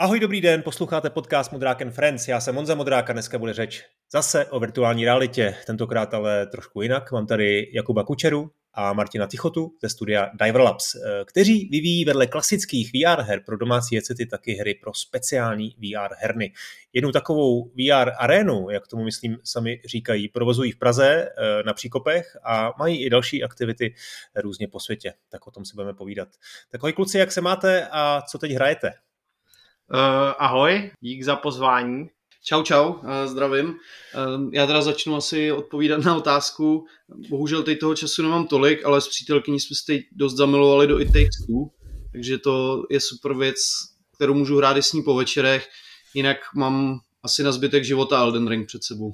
Ahoj, dobrý den, posloucháte podcast Modrák & Friends. Já jsem Monza Modrák a dneska bude řeč zase o virtuální realitě. Tentokrát ale trošku jinak. Mám tady Jakuba Kučeru a Martina Tichotu ze studia DIVR Labs, kteří vyvíjí vedle klasických VR her pro domácí headsety taky hry pro speciální VR herny. Jednu takovou VR arénu, jak tomu myslím sami říkají, provozují v Praze na Příkopech a mají i další aktivity různě po světě. Tak o tom si budeme povídat. Tak ahoj kluci, jak se máte a co teď hrajete? Ahoj, dík za pozvání. Čau, zdravím. Já teda začnu asi odpovídat na otázku. Bohužel teď toho času nemám tolik, ale s přítelkyní jsme se teď dost zamilovali do It Takes Two, takže to je super věc, kterou můžu hrát i s ní po večerech. Jinak mám asi na zbytek života Elden Ring před sebou.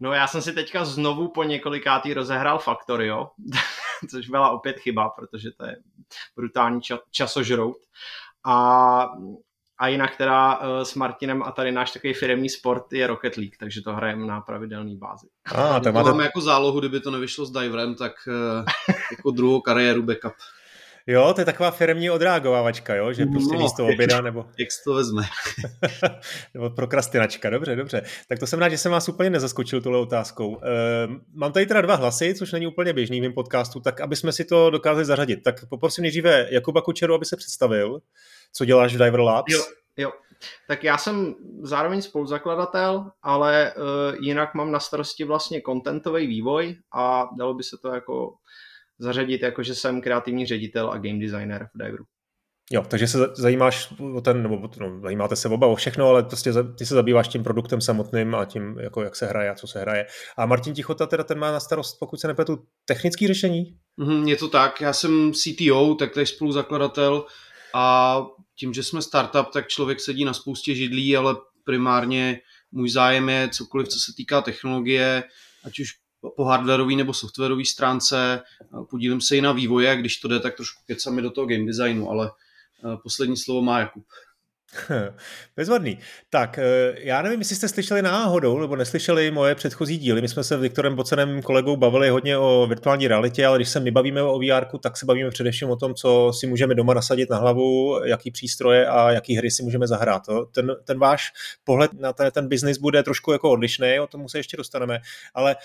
No já jsem si teďka znovu po několikátý rozehrál Factorio, což byla opět chyba, protože to je brutální časožrout. A jinak teda s Martinem a tady náš takový firemní sport je Rocket League, takže to hrajeme na pravidelné bázi. To máme jako zálohu, kdyby to nevyšlo s Diverem, tak jako druhou kariéru backup. Jo, to je taková firemní odreagovávačka, jo? Že prostě místo oběda nebo... Jak to vezme. Nebo prokrastinačka, dobře. Tak to jsem rád, že jsem vás úplně nezaskočil touhle otázkou. Mám tady teda dva hlasy, což není úplně běžný v mém podcastu, tak aby jsme si to dokázali zařadit. Tak poprosím nejdříve Jakuba Kučeru, aby se představil, co děláš v Diver Labs. Jo. Tak já jsem zároveň spoluzakladatel, ale jinak mám na starosti vlastně contentový vývoj a dalo by se to jako... zařadit, jakože jsem kreativní ředitel a game designer v Diveru. Jo, takže se zajímáš o ten, zajímáte se oba o všechno, ale prostě ty se zabýváš tím produktem samotným a tím, jako jak se hraje a co se hraje. A Martin Tichota teda ten má na starost, pokud se nepletu, technické řešení? Je to tak, já jsem CTO, tak tady spoluzakladatel a tím, že jsme startup, tak člověk sedí na spoustě židlí, ale primárně můj zájem je cokoliv, co se týká technologie, ať už po hardwarový nebo softwarový stránce, podílím se i na vývoje, když to jde, tak trošku kecami do toho game designu, ale poslední slovo má Jakub. Bezvadný. Tak, já nevím, jestli jste slyšeli náhodou, nebo neslyšeli moje předchozí díly. My jsme se s Viktorem Bocenem, kolegou, bavili hodně o virtuální realitě, ale když se my bavíme o VR, tak se bavíme především o tom, co si můžeme doma nasadit na hlavu, jaký přístroje a jaký hry si můžeme zahrát. Ten váš pohled na ten biznis bude trošku jako odlišný, o tomu se ještě dostaneme, ale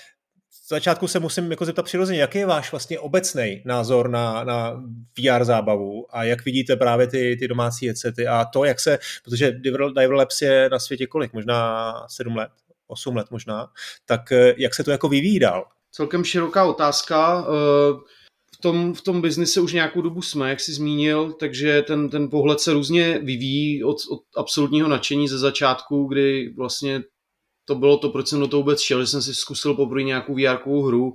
v začátku se musím jako zeptat přirozeně, jaký je váš vlastně obecný názor na VR zábavu a jak vidíte právě ty domácí headsety a to, jak se, protože Diver Labs je na světě kolik, možná 8 let možná, tak jak se to jako vyvíjí dál? Celkem široká otázka. V tom biznise už nějakou dobu jsme, jak jsi zmínil, takže ten pohled se různě vyvíjí od absolutního nadšení ze začátku, kdy vlastně to bylo to, proč jsem do toho vůbec šel, že jsem si zkusil poprvé nějakou VR-kovou hru.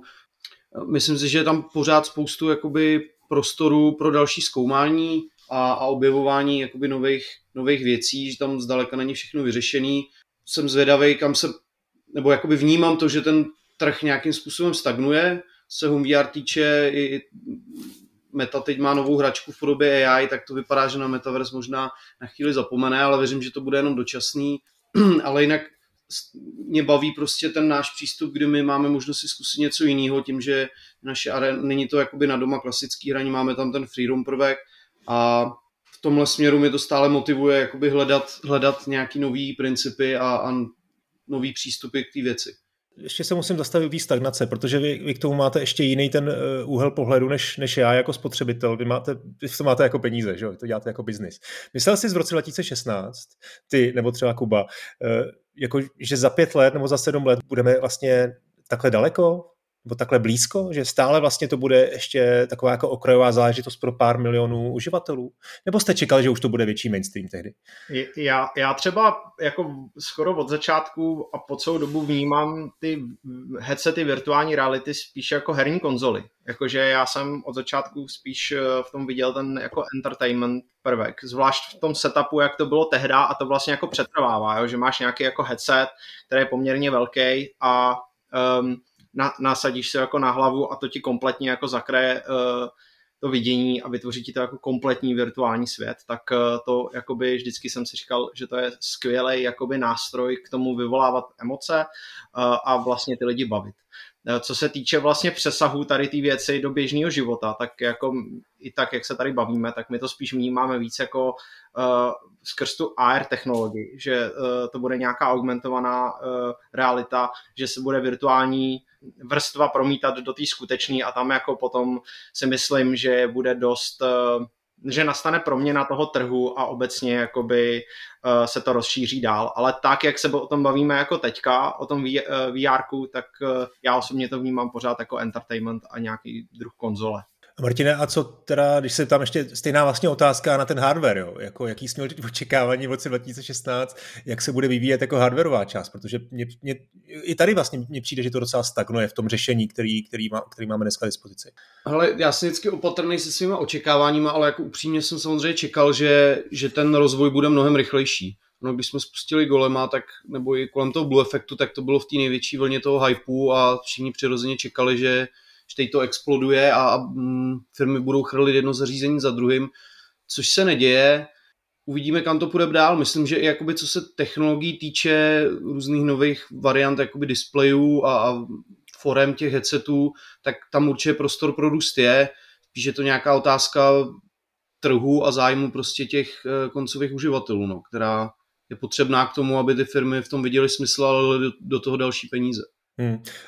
Myslím si, že je tam pořád spoustu jakoby prostoru pro další zkoumání a objevování jakoby nových věcí, že tam zdaleka není všechno vyřešený. Jsem zvědavý, nebo jakoby vnímám to, že ten trh nějakým způsobem stagnuje. Se home VR týče, i Meta teď má novou hračku v podobě AI, tak to vypadá, že na Metaverse možná na chvíli zapomene, ale věřím, že to bude jenom dočasný. Ale jinak mě baví prostě ten náš přístup, kdy my máme možnost si zkusit něco jiného, tím, že naše arena, není to jakoby na doma klasický hraní, máme tam ten freedom prvek a v tomhle směru mě to stále motivuje jakoby hledat nějaký nový principy a nový přístupy k té věci. Ještě se musím zastavit u stagnace, protože vy k tomu máte ještě jiný ten úhel pohledu než já jako spotřebitel. Vy to máte jako peníze, že? Vy to děláte jako biznis. Myslel jsi v roce 2016, ty nebo třeba Kuba, jako, že za 5 let nebo za 7 let budeme vlastně takhle daleko nebo takhle blízko, že stále vlastně to bude ještě taková jako okrajová záležitost pro pár milionů uživatelů? Nebo jste čekali, že už to bude větší mainstream tehdy? Já třeba jako skoro od začátku a po celou dobu vnímám ty headsety virtuální reality spíš jako herní konzoly. Jakože já jsem od začátku spíš v tom viděl ten jako entertainment prvek, zvlášť v tom setupu, jak to bylo tehda a to vlastně jako přetrvává, jo? Že máš nějaký jako headset, který je poměrně velký a nasadíš se jako na hlavu a to ti kompletně jako zakraje to vidění a vytvoří ti to jako kompletní virtuální svět, tak to jakoby vždycky jsem si říkal, že to je skvělej jakoby nástroj k tomu vyvolávat emoce a vlastně ty lidi bavit. co se týče vlastně přesahu tady ty věci do běžného života, tak jako i tak, jak se tady bavíme, tak my to spíš vnímáme víc jako skrz tu AR technologii, že to bude nějaká augmentovaná realita, že se bude virtuální vrstva promítat do té skutečné a tam jako potom si myslím, že bude dost... že nastane proměna toho trhu a obecně jakoby se to rozšíří dál, ale tak, jak se o tom bavíme jako teďka, o tom VRku, tak já osobně to vnímám pořád jako entertainment a nějaký druh konzole. Martine, a co teda, když se tam ještě stejná vlastně otázka na ten hardware, jo? Jako, jaký jsi měl očekávání v roce 2016, jak se bude vyvíjet jako hardwareová část, protože mě, i tady vlastně mně přijde, že to docela stagnuje v tom řešení, který máme dneska k dispozici. Hele, já jsem vždycky opatrný se svýma očekáváníma, ale jako upřímně jsem samozřejmě čekal, že ten rozvoj bude mnohem rychlejší. No, když jsme spustili Golema, tak, nebo i kolem toho Blue Effectu, tak to bylo v té největší vlně toho hypeu a všichni přirozeně čekali, že teď to exploduje a firmy budou chrlit jedno zařízení za druhým, což se neděje. Uvidíme, kam to půjde dál. Myslím, že i jakoby, co se technologií týče různých nových variant jakoby displejů a forem těch headsetů, tak tam určitě prostor pro růst je. Spíš je to nějaká otázka trhu a zájmu prostě těch koncových uživatelů, no, která je potřebná k tomu, aby ty firmy v tom viděly smysl, ale do toho další peníze.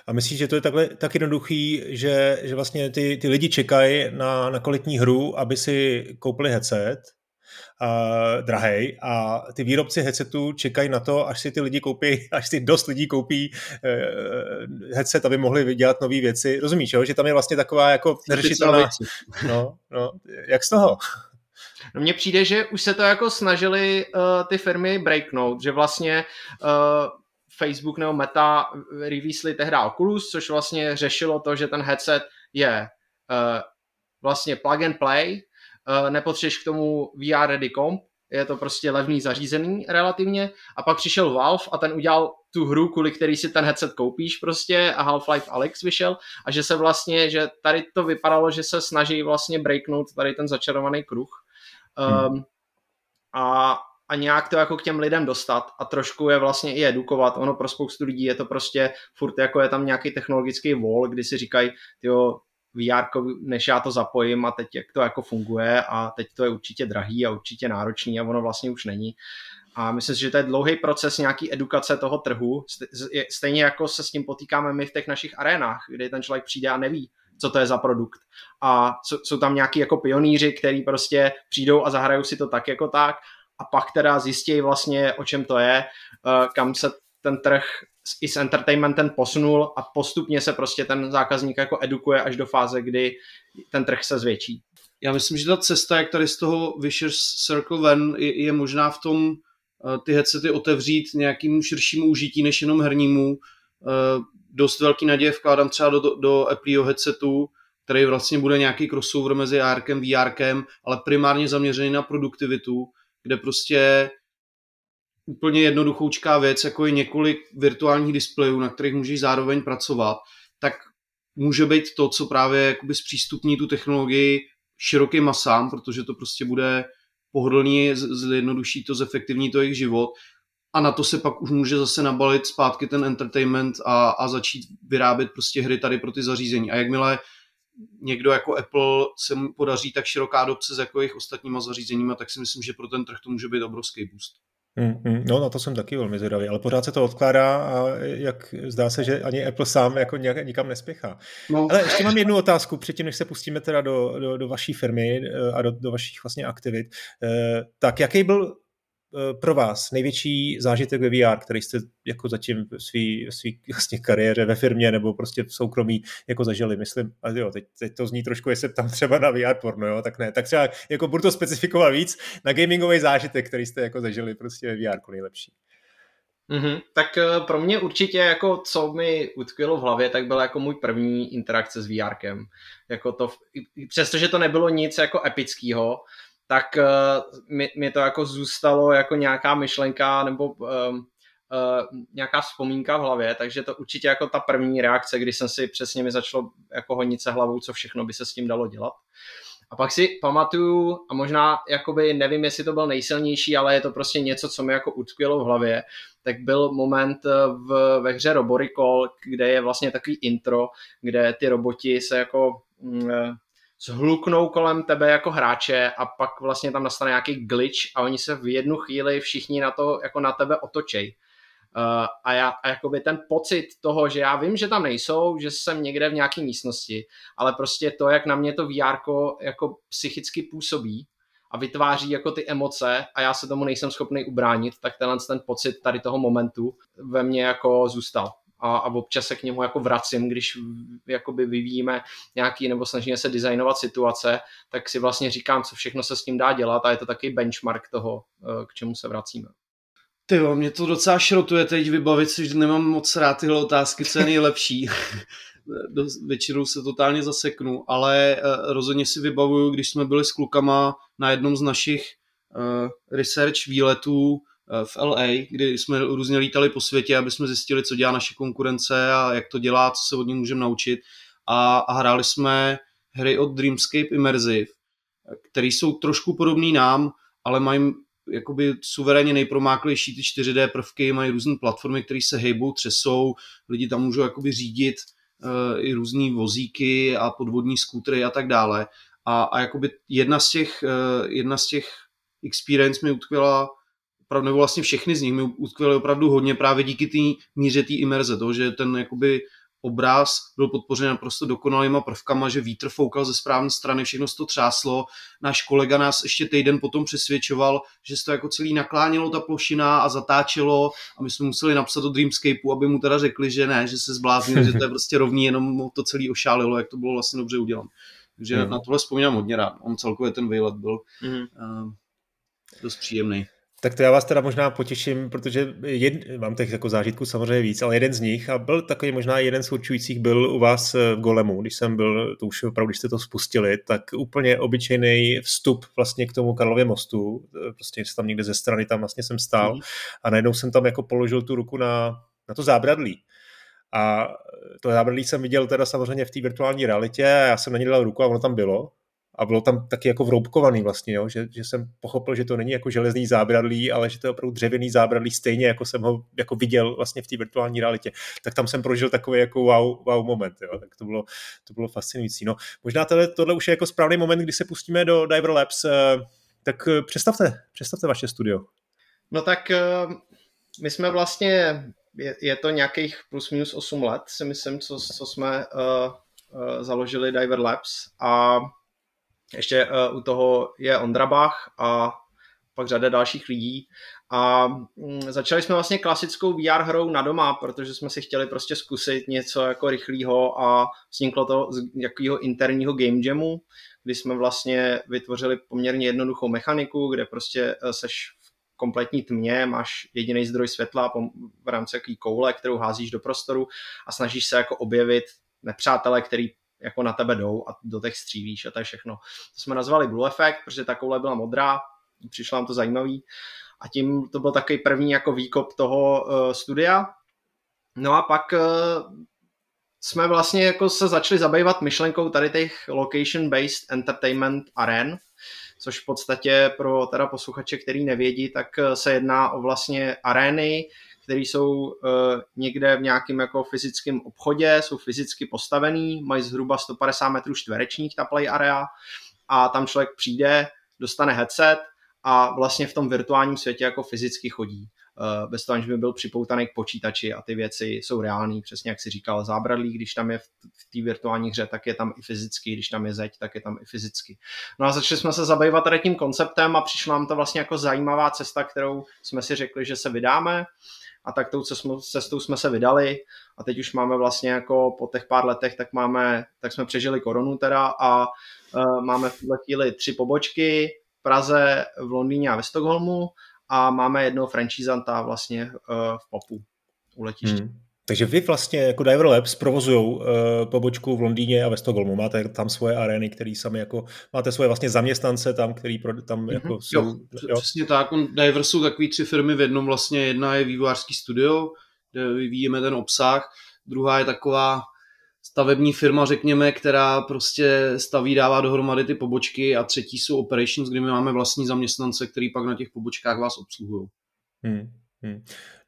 A myslíš, že to je takhle tak jednoduchý, že vlastně ty lidi čekají na kvalitní hru, aby si koupili headset drahej a ty výrobci headsetů čekají na to, až si ty lidi koupí, až si dost lidí koupí headset, aby mohli vydělat nové věci. Rozumíš, jo? Že tam je vlastně taková jako neřešitelná... No, jak z toho? No, mně přijde, že už se to jako snažili ty firmy breaknout, že vlastně... Facebook nebo Meta releasely tehdy Oculus, což vlastně řešilo to, že ten headset je vlastně plug and play, nepotřebuješ k tomu VR ready comp, je to prostě levný zařízení relativně a pak přišel Valve a ten udělal tu hru, kvůli který si ten headset koupíš prostě a Half-Life Alyx vyšel a že se vlastně, že tady to vypadalo, že se snaží vlastně breaknout tady ten začarovaný kruh a nějak to jako k těm lidem dostat a trošku je vlastně i edukovat. Ono pro spoustu lidí je to prostě furt jako je tam nějaký technologický vol, kdy si říkají, tyjo, VR, než já to zapojím a teď jak to jako funguje a teď to je určitě drahý a určitě náročný a ono vlastně už není. A myslím si, že to je dlouhý proces nějaký edukace toho trhu, stejně jako se s tím potýkáme my v těch našich arénách, kdy ten člověk přijde a neví, co to je za produkt. A jsou tam nějaký jako pionýři, který prostě přijdou a zahrajou si to tak jako tak, a pak teda zjistějí vlastně, o čem to je, kam se ten trh i s entertainmentem posunul a postupně se prostě ten zákazník jako edukuje až do fáze, kdy ten trh se zvětší. Já myslím, že ta cesta, jak tady z toho Vicious Circle ven, je možná v tom ty headsety otevřít nějakému širšímu užití než jenom hernímu. Dost velký naděje vkládám třeba do Appleho headsetu, který vlastně bude nějaký crossover mezi ARkem, VRkem, ale primárně zaměřený na produktivitu, kde prostě úplně jednoduchoučká věc, jako je několik virtuálních displejů, na kterých můžeš zároveň pracovat, tak může být to, co právě jakoby zpřístupní tu technologii širokým masám, protože to prostě bude pohodlně zjednoduší to, zefektivní to jejich život a na to se pak už může zase nabalit zpátky ten entertainment a začít vyrábět prostě hry tady pro ty zařízení. A jakmile někdo jako Apple se mu podaří tak široká dobce s jako jejich ostatníma zařízeníma, tak si myslím, že pro ten trh to může být obrovský boost. No, na to jsem taky velmi zvědavý, ale pořád se to odkládá a jak zdá se, že ani Apple sám jako nikam nespěchá. No. Ale ještě mám jednu otázku předtím, než se pustíme teda do vaší firmy a do vašich vlastně aktivit. Tak jaký byl pro vás největší zážitek ve VR, který jste jako zatím v svý vlastně kariéře ve firmě nebo prostě v soukromí jako zažili, myslím, a jo, teď to zní trošku, jestli tam třeba na VR porno, jo, tak ne, tak třeba jako budu to specifikovat víc na gamingový zážitek, který jste jako zažili prostě ve VR nejlepší. Tak pro mě určitě jako co mi utkvělo v hlavě, tak byla jako můj první interakce s VRkem. Jako to, přestože to nebylo nic jako epického, tak mi to jako zůstalo jako nějaká myšlenka nebo nějaká vzpomínka v hlavě, takže to určitě jako ta první reakce, kdy jsem si přesně mi začalo jako honit se hlavou, co všechno by se s tím dalo dělat. A pak si pamatuju, a možná jakoby nevím, jestli to byl nejsilnější, ale je to prostě něco, co mi jako utkvělo v hlavě, tak byl moment ve hře Roborecall, kde je vlastně takový intro, kde ty roboti se jako zhluknou kolem tebe jako hráče a pak vlastně tam nastane nějaký glitch a oni se v jednu chvíli všichni na to jako na tebe otočejí. A jakoby ten pocit toho, že já vím, že tam nejsou, že jsem někde v nějaké místnosti, ale prostě to, jak na mě to VRko jako psychicky působí a vytváří jako ty emoce a já se tomu nejsem schopný ubránit, tak ten pocit tady toho momentu ve mně jako zůstal. A občas se k němu jako vracím, když jakoby vyvíjíme nějaký nebo snažíme se designovat situace, tak si vlastně říkám, co všechno se s tím dá dělat a je to taky benchmark toho, k čemu se vracíme. Tyjo, mě to docela šrotuje teď vybavit si, že nemám moc rád tyhle otázky, co je nejlepší. Většinou se totálně zaseknu, ale rozhodně si vybavuju, když jsme byli s klukama na jednom z našich research výletů v LA, kdy jsme různě lítali po světě, aby jsme zjistili, co dělá naše konkurence a jak to dělá, co se od ní můžeme naučit. A hráli jsme hry od Dreamscape Immersive, které jsou trošku podobné nám, ale mají jakoby suverénně nejpromáklejší ty 4D prvky, mají různé platformy, které se hejbou, třesou, lidi tam můžou jakoby řídit i různé vozíky a podvodní skútry a tak dále. A jakoby jedna z těch experience mi utkvěla, nebo vlastně všechny z nich mi utkvěly opravdu hodně právě díky té míře té imerze, to, že ten jakoby obraz byl podpořen naprosto dokonalýma prvkama, že vítr foukal ze správné strany, všechno se to třáslo. Náš kolega nás ještě týden potom přesvědčoval, že se to jako celý naklánělo ta plošina a zatáčelo a my jsme museli napsat do Dreamscapeu, aby mu teda řekli, že ne, že se zbláznil, že to je prostě rovný, jenom to celý ošálilo, jak to bylo vlastně dobře udělané. Takže na tohle vzpomínám hodně rád. On celkově ten výlet byl dost příjemný. Tak to já vás teda možná potěším, protože mám těch jako zážitků samozřejmě víc, ale jeden z nich a byl takový možná jeden z určujících byl u vás v Golemu, když jsem byl, to už opravdu, když jste to spustili, tak úplně obyčejný vstup vlastně k tomu Karlově mostu, prostě jsem tam někde ze strany, tam vlastně jsem stál a najednou jsem tam jako položil tu ruku na to zábradlí. A to zábradlí jsem viděl teda samozřejmě v té virtuální realitě a já jsem na ně dal ruku a ono tam bylo. A bylo tam taky jako vroubkovaný vlastně, jo? Že jsem pochopil, že to není jako železný zábradlí, ale že to je opravdu dřevěný zábradlí, stejně jako jsem ho jako viděl vlastně v té virtuální realitě. Tak tam jsem prožil takový jako wow moment, jo? Tak to bylo fascinující. No, možná tohle už je jako správný moment, kdy se pustíme do DIVR Labs, tak představte vaše studio. No tak my jsme vlastně, je to nějakých plus minus 8 let, si myslím, co jsme založili DIVR Labs a ještě u toho je Ondra Bach a pak řada dalších lidí. A začali jsme vlastně klasickou VR hrou na doma, protože jsme si chtěli prostě zkusit něco jako rychlého a vzniklo to z nějakého interního game jamu, kdy jsme vlastně vytvořili poměrně jednoduchou mechaniku, kde prostě seš v kompletní tmě, máš jediný zdroj světla v rámci jaký koule, kterou házíš do prostoru a snažíš se jako objevit nepřátele, který jako na tebe jdou a do těch střílíš a to je všechno. To jsme nazvali Blue Effect, protože takovouhle byla modrá, přišlo nám to zajímavý a tím to byl takový první jako výkop toho studia. No a pak jsme vlastně jako se začali zabývat myšlenkou tady těch location-based entertainment aren, což v podstatě pro teda posluchače, který nevědí, tak se jedná o vlastně arény, které jsou někde v nějakém jako fyzickém obchodě, jsou fyzicky postavený, mají zhruba 150 metrů čtverečních ta play area a tam člověk přijde, dostane headset a vlastně v tom virtuálním světě jako fyzicky chodí. Bez toho, že by byl připoutaný k počítači a ty věci jsou reální, přesně jak si říkal, zábradlí, když tam je v té virtuální hře, tak je tam i fyzicky, když tam je zeď, tak je tam i fyzicky. No a začali jsme se zabývat tady tím konceptem a přišla nám to vlastně jako zajímavá cesta, kterou jsme si řekli, že se vydáme. A tak tou cestou jsme se vydali a teď už máme vlastně jako po těch pár letech, tak jsme přežili koronu teda a máme v tuhle chvíli 3 pobočky v Praze, v Londýně a ve Stockholmu a máme jednoho franšízanta vlastně v Popu u letiště. Takže vy vlastně jako DIVR Labs provozujou pobočku v Londýně a ve Stockholmu. Máte tam svoje arény, které sami jako máte svoje vlastně zaměstnance tam, který tam jako jsou. Jo. Přesně tak. DIVR jsou takový 3 firmy v jednom vlastně. Jedna je vývojářský studio, kde vyvíjíme ten obsah. Druhá je taková stavební firma, řekněme, která prostě staví, dává dohromady ty pobočky. A třetí jsou operations, kde my máme vlastní zaměstnance, který pak na těch pobočkách vás obsluhují.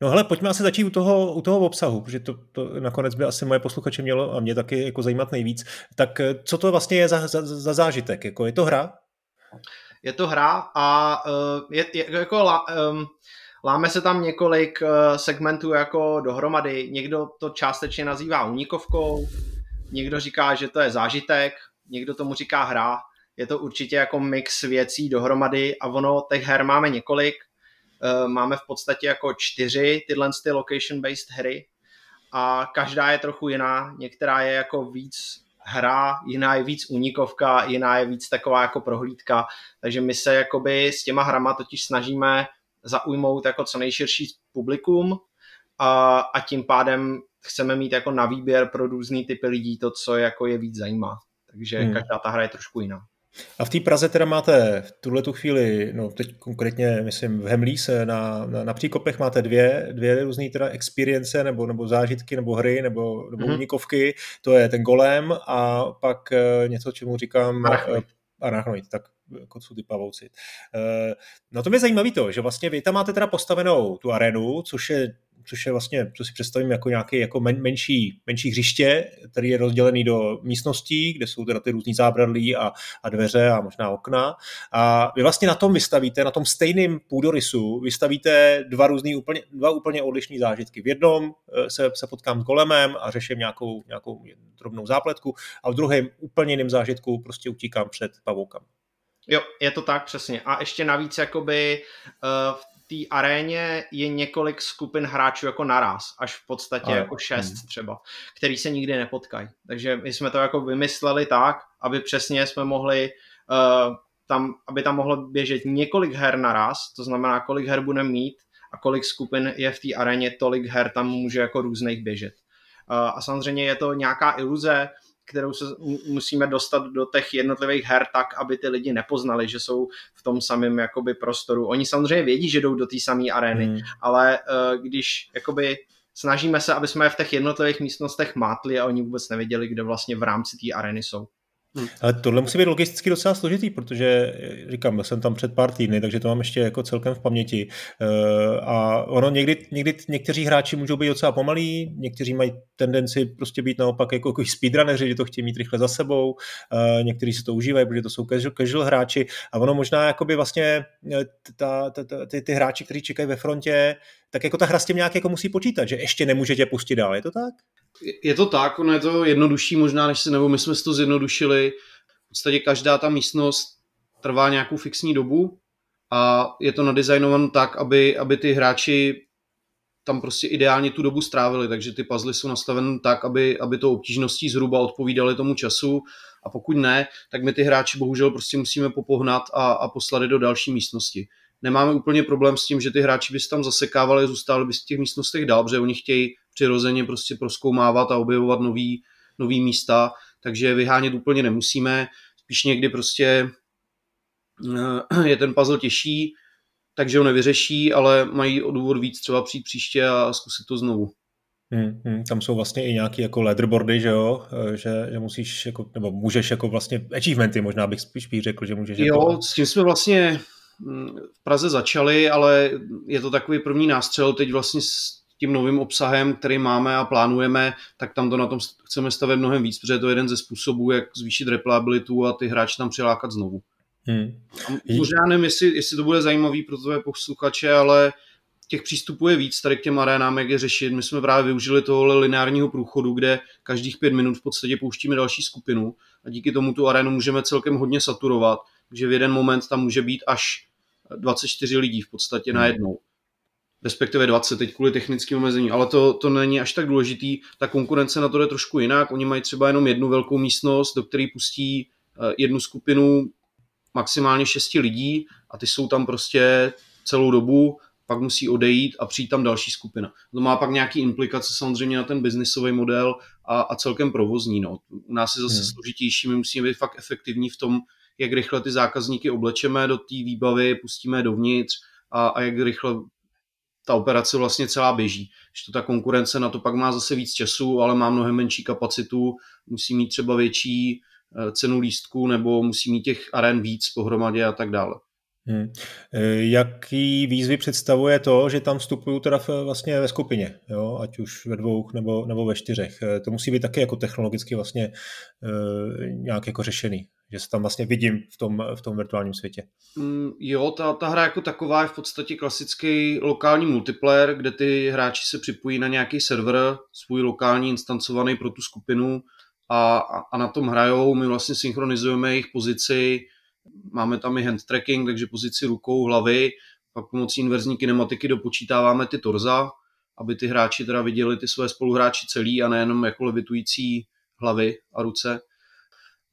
No hele, pojďme asi začít u toho obsahu, protože to nakonec by asi moje posluchače mělo a mě taky jako zajímat nejvíc. Tak co to vlastně je za zážitek? Jako, je to hra? Je to hra a láme se tam několik segmentů jako dohromady. Někdo to částečně nazývá unikovkou, někdo říká, že to je zážitek, někdo tomu říká hra. Je to určitě jako mix věcí dohromady a ono, těch her máme několik. Máme v podstatě jako 4 tyhle location-based hry a každá je trochu jiná. Některá je jako víc hra, jiná je víc unikovka, jiná je víc taková jako prohlídka. Takže my se jakoby s těma hrama totiž snažíme zaujmout jako co nejširší publikum a tím pádem chceme mít jako na výběr pro různý typy lidí to, co jako je víc zajímá. Takže každá ta hra je trošku jiná. A v té Praze teda máte v tuhletu chvíli, no teď konkrétně myslím v Hemlís na Příkopech máte dvě různý teda experience nebo zážitky nebo hry nebo unikovky, to je ten Golem a pak něco, čemu říkám Anachnoid, tak jako jsou ty pavouci. No to mě zajímavé to, že vlastně vy tam máte teda postavenou tu arenu, což je vlastně, co si představím jako nějaké jako menší hřiště, který je rozdělený do místností, kde jsou teda ty různý zábradlí a dveře a možná okna. A vy vlastně na tom stejném půdorysu vystavíte dva úplně odlišné zážitky. V jednom se potkám s Golemem a řeším nějakou drobnou zápletku a v druhém úplně jiném zážitku prostě utíkám před pavoukami. Jo, je to tak, přesně. A ještě navíc jakoby té aréně je několik skupin hráčů jako naraz, až v podstatě jako 6 třeba, který se nikdy nepotkají. Takže my jsme to jako vymysleli tak, aby přesně jsme mohli aby tam mohlo běžet několik her naraz, to znamená kolik her budeme mít a kolik skupin je v té aréně, tolik her tam může jako různých běžet. A samozřejmě je to nějaká iluze, kterou se musíme dostat do těch jednotlivých her tak, aby ty lidi nepoznali, že jsou v tom samém jakoby prostoru. Oni samozřejmě vědí, že jdou do té samé arény, ale když jakoby snažíme se, aby jsme v těch jednotlivých místnostech mátli a oni vůbec nevěděli, kde vlastně v rámci té arény jsou. Ale tohle musí být logisticky docela složitý, protože říkám, jsem tam před pár týdny, takže to mám ještě jako celkem v paměti. A ono někdy někteří hráči můžou být docela pomalí, někteří mají tendenci prostě být naopak jako speedrunneři, že to chtějí mít rychle za sebou, někteří si to užívají, protože to jsou casual hráči a ono možná jakoby vlastně ty hráči, kteří čekají ve frontě, tak jako ta hra s tím nějak jako musí počítat, že ještě nemůžete pustit dál, je to tak? Je to tak, ono je to jednodušší možná, nebo my jsme si to zjednodušili. V podstatě každá ta místnost trvá nějakou fixní dobu a je to nadizajnováno tak, aby ty hráči tam prostě ideálně tu dobu strávili, takže ty puzzle jsou nastaveny tak, aby to obtížností zhruba odpovídaly tomu času a pokud ne, tak my ty hráči bohužel prostě musíme popohnat a poslat je do další místnosti. Nemáme úplně problém s tím, že ty hráči by se tam zasekávali a zůstali by v těch místnostech dál, protože oni chtějí přirozeně prostě prozkoumávat a objevovat nový místa, takže vyhánět úplně nemusíme. Spíš někdy prostě je ten puzzle těžší, takže ho nevyřeší, ale mají o důvod víc třeba přijít příště a zkusit to znovu. Tam jsou vlastně i nějaký jako leaderboardy, že jo, že musíš jako, nebo můžeš jako vlastně achievementy, možná bych spíš řekl, že můžeš. Jo, s tím jsme vlastně v Praze začali, ale je to takový první nástřel teď vlastně s tím novým obsahem, který máme a plánujeme, tak tam to na tom chceme stavět mnohem víc, protože to je jeden ze způsobů, jak zvýšit replayabilitu a ty hráči tam přilákat znovu. Možná nevím, jestli to bude zajímavý pro tvé posluchače, ale těch přístupů je víc tady k těm arénám, jak je řešit. My jsme právě využili tohohle lineárního průchodu, kde každých 5 minut v podstatě pouštíme další skupinu a díky tomu tu arénu můžeme celkem hodně saturovat, takže v jeden moment tam může být až 24 lidí v podstatě najednou. Respektive 20 teď kvůli technickým omezení, ale to není až tak důležitý. Ta konkurence na to jde trošku jinak. Oni mají třeba jenom jednu velkou místnost, do které pustí jednu skupinu maximálně 6 lidí a ty jsou tam prostě celou dobu, pak musí odejít a přijít tam další skupina. To má pak nějaký implikace samozřejmě na ten biznisový model a celkem provozní. No. U nás je zase složitější, my musíme být fakt efektivní v tom, jak rychle ty zákazníky oblečeme do té výbavy, pustíme dovnitř a jak rychle ta operace vlastně celá běží. Když to ta konkurence na to pak má zase víc času, ale má mnohem menší kapacitu, musí mít třeba větší cenu lístku nebo musí mít těch aren víc pohromadě a tak dále. Jaký výzvy představuje to, že tam vstupuju teda vlastně ve skupině, jo? Ať už ve dvou nebo ve čtyřech. To musí být taky jako technologicky vlastně nějak jako řešený, že se tam vlastně vidím v tom virtuálním světě. Jo, ta hra jako taková je v podstatě klasický lokální multiplayer, kde ty hráči se připojí na nějaký server, svůj lokální instancovaný pro tu skupinu a na tom hrajou, my vlastně synchronizujeme jejich pozici. Máme tam i hand tracking, takže pozici rukou, hlavy, pak pomocí inverzní kinematiky dopočítáváme ty torza, aby ty hráči teda viděli ty své spoluhráči celý a nejenom jako levitující hlavy a ruce.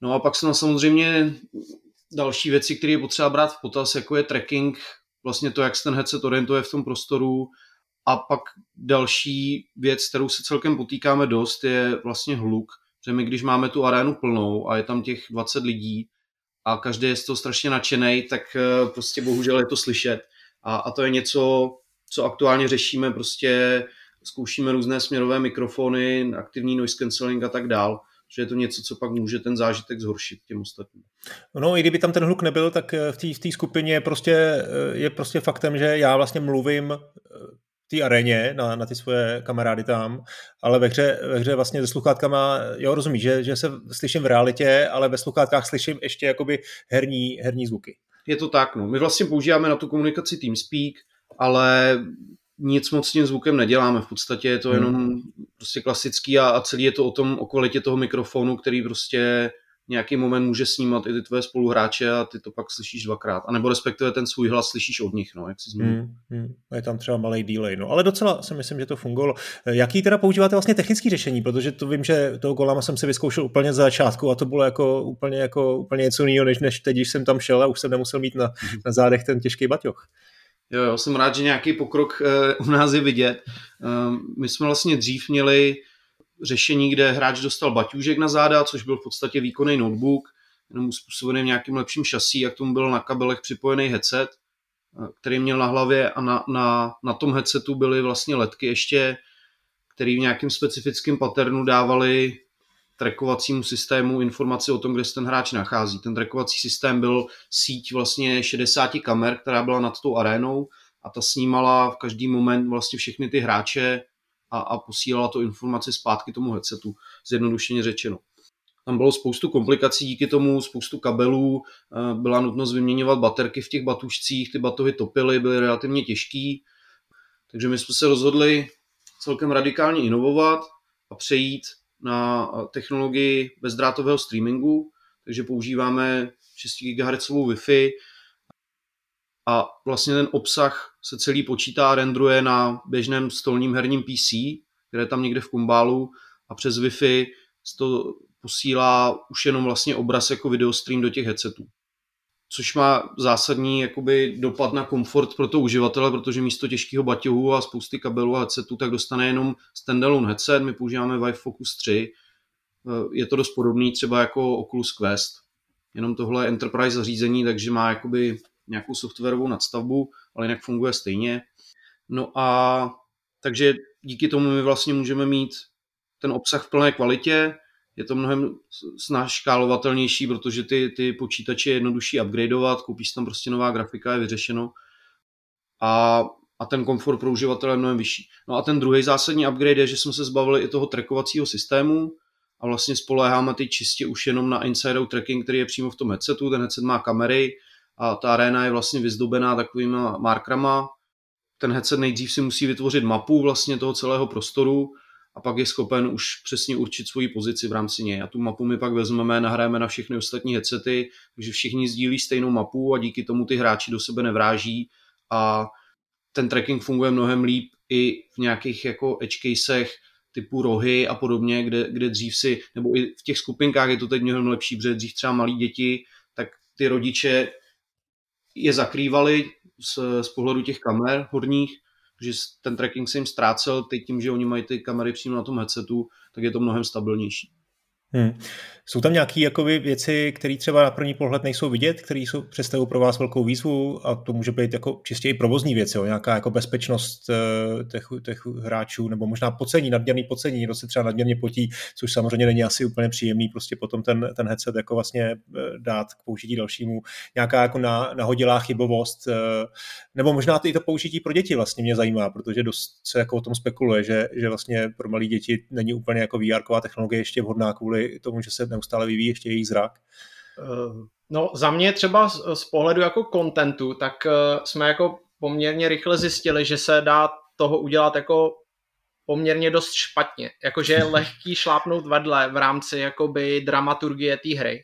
No a pak jsou tam samozřejmě další věci, které je potřeba brát v potaz, jako je tracking, vlastně to, jak se ten headset orientuje v tom prostoru, a pak další věc, kterou se celkem potýkáme dost, je vlastně hluk, protože my když máme tu arénu plnou a je tam těch 20 lidí, a každý je z toho strašně nadšenej, tak prostě bohužel je to slyšet. A to je něco, co aktuálně řešíme, prostě zkoušíme různé směrové mikrofony, aktivní noise cancelling a tak dál, že je to něco, co pak může ten zážitek zhoršit těm ostatním. No i kdyby tam ten hluk nebyl, tak v té skupině je prostě faktem, že já vlastně mluvím té aréně, na ty svoje kamarády tam, ale ve hře vlastně se sluchátkama, jo, rozumíš, že se slyším v realitě, ale ve sluchátkách slyším ještě jakoby herní zvuky. Je to tak, no. My vlastně používáme na tu komunikaci TeamSpeak, ale nic moc s tím zvukem neděláme. V podstatě je to jenom prostě klasický a celý je to o kvalitě toho mikrofonu, který prostě nějaký moment může snímat i ty tvoje spoluhráče a ty to pak slyšíš dvakrát. A nebo respektive ten svůj hlas slyšíš od nich, no, jak si zmíní. Je tam třeba malej delay, no, ale docela si myslím, že to fungovalo. Jaký teda používáte vlastně technické řešení, protože to vím, že toho Golema jsem si vyzkoušel úplně z začátku a to bylo jako úplně něco jiného, než teď, když jsem tam šel a už jsem nemusel mít na zádech ten těžký baťoch. Jo, jsem rád, že nějaký pokrok u nás je vidět. My jsme vlastně dřív měli řešení, kde hráč dostal baťůžek na záda, což byl v podstatě výkonný notebook, jenom uspůsobený nějakým lepším šasí, a k tomu byl na kabelech připojený headset, který měl na hlavě, a na tom headsetu byly vlastně ledky ještě, který v nějakém specifickém patternu dávali trackovacímu systému informaci o tom, kde se ten hráč nachází. Ten trackovací systém byl síť vlastně 60 kamer, která byla nad tou arénou, a ta snímala v každý moment vlastně všechny ty hráče a posílala to informaci zpátky tomu headsetu, zjednodušeně řečeno. Tam bylo spoustu komplikací díky tomu, spoustu kabelů, byla nutnost vyměňovat baterky v těch batušcích, ty batohy topily, byly relativně těžký, takže my jsme se rozhodli celkem radikálně inovovat a přejít na technologii bezdrátového streamingu, takže používáme 6 GHz Wi-Fi a vlastně ten obsah se celý počítá a rendruje na běžném stolním herním PC, které je tam někde v kumbálu, a přes Wi-Fi to posílá už jenom vlastně obraz jako videostream do těch headsetů. Což má zásadní jakoby dopad na komfort pro toho uživatele, protože místo těžkého baťohu a spousty kabelů a headsetů tak dostane jenom standalone headset. My používáme Vive Focus 3. Je to dost podobný třeba jako Oculus Quest. Jenom tohle je Enterprise zařízení, takže má jakoby nějakou softwarovou nadstavbu, ale jinak funguje stejně. No a takže díky tomu my vlastně můžeme mít ten obsah v plné kvalitě, je to mnohem snáz škálovatelnější, protože ty počítače je jednodušší upgradeovat, koupíš tam prostě nová grafika, je vyřešeno, a ten komfort pro uživatele je mnohem vyšší. No a ten druhý zásadní upgrade je, že jsme se zbavili i toho trackovacího systému a vlastně spoléháme teď čistě už jenom na inside-out tracking, který je přímo v tom headsetu, ten headset má kamery, a ta aréna je vlastně vyzdobená takovými markrama. Ten headset nejdřív si musí vytvořit mapu vlastně toho celého prostoru a pak je schopen už přesně určit svoji pozici v rámci něj. A tu mapu my pak vezmeme, nahrajeme na všechny ostatní headsety, takže všichni sdílí stejnou mapu a díky tomu ty hráči do sebe nevráží a ten tracking funguje mnohem líp i v nějakých jako edge casech typu rohy a podobně, kde dřív si, nebo i v těch skupinkách je to teď mnohem lepší, protože dřív třeba malí děti, tak ty rodiče je zakrývali z pohledu těch kamer horních, takže ten tracking se jim ztrácel, teď tím, že oni mají ty kamery přímo na tom headsetu, tak je to mnohem stabilnější. Jsou tam nějaké jakoby věci, které třeba na první pohled nejsou vidět, které jsou představují pro vás velkou výzvu, a to může být jako čistě i provozní věci, jo? Nějaká jako bezpečnost těch hráčů, nebo možná nadměrné pocení, někdo se třeba nadměrně potí, což samozřejmě není asi úplně příjemný, prostě potom ten headset jako vlastně dát k použití dalšímu, nějaká jako nahodilá chybovost, nebo možná i to použití pro děti vlastně mě zajímá, protože dost se jako o tom spekuluje, že vlastně pro malé děti není úplně jako VR-ková technologie ještě vhodná kvůli tomu, že se neustále vyvíjí ještě jejich zrak. No za mě třeba z pohledu jako kontentu, tak jsme jako poměrně rychle zjistili, že se dá toho udělat jako poměrně dost špatně. Jakože je lehký šlápnout vedle v rámci jakoby dramaturgie té hry.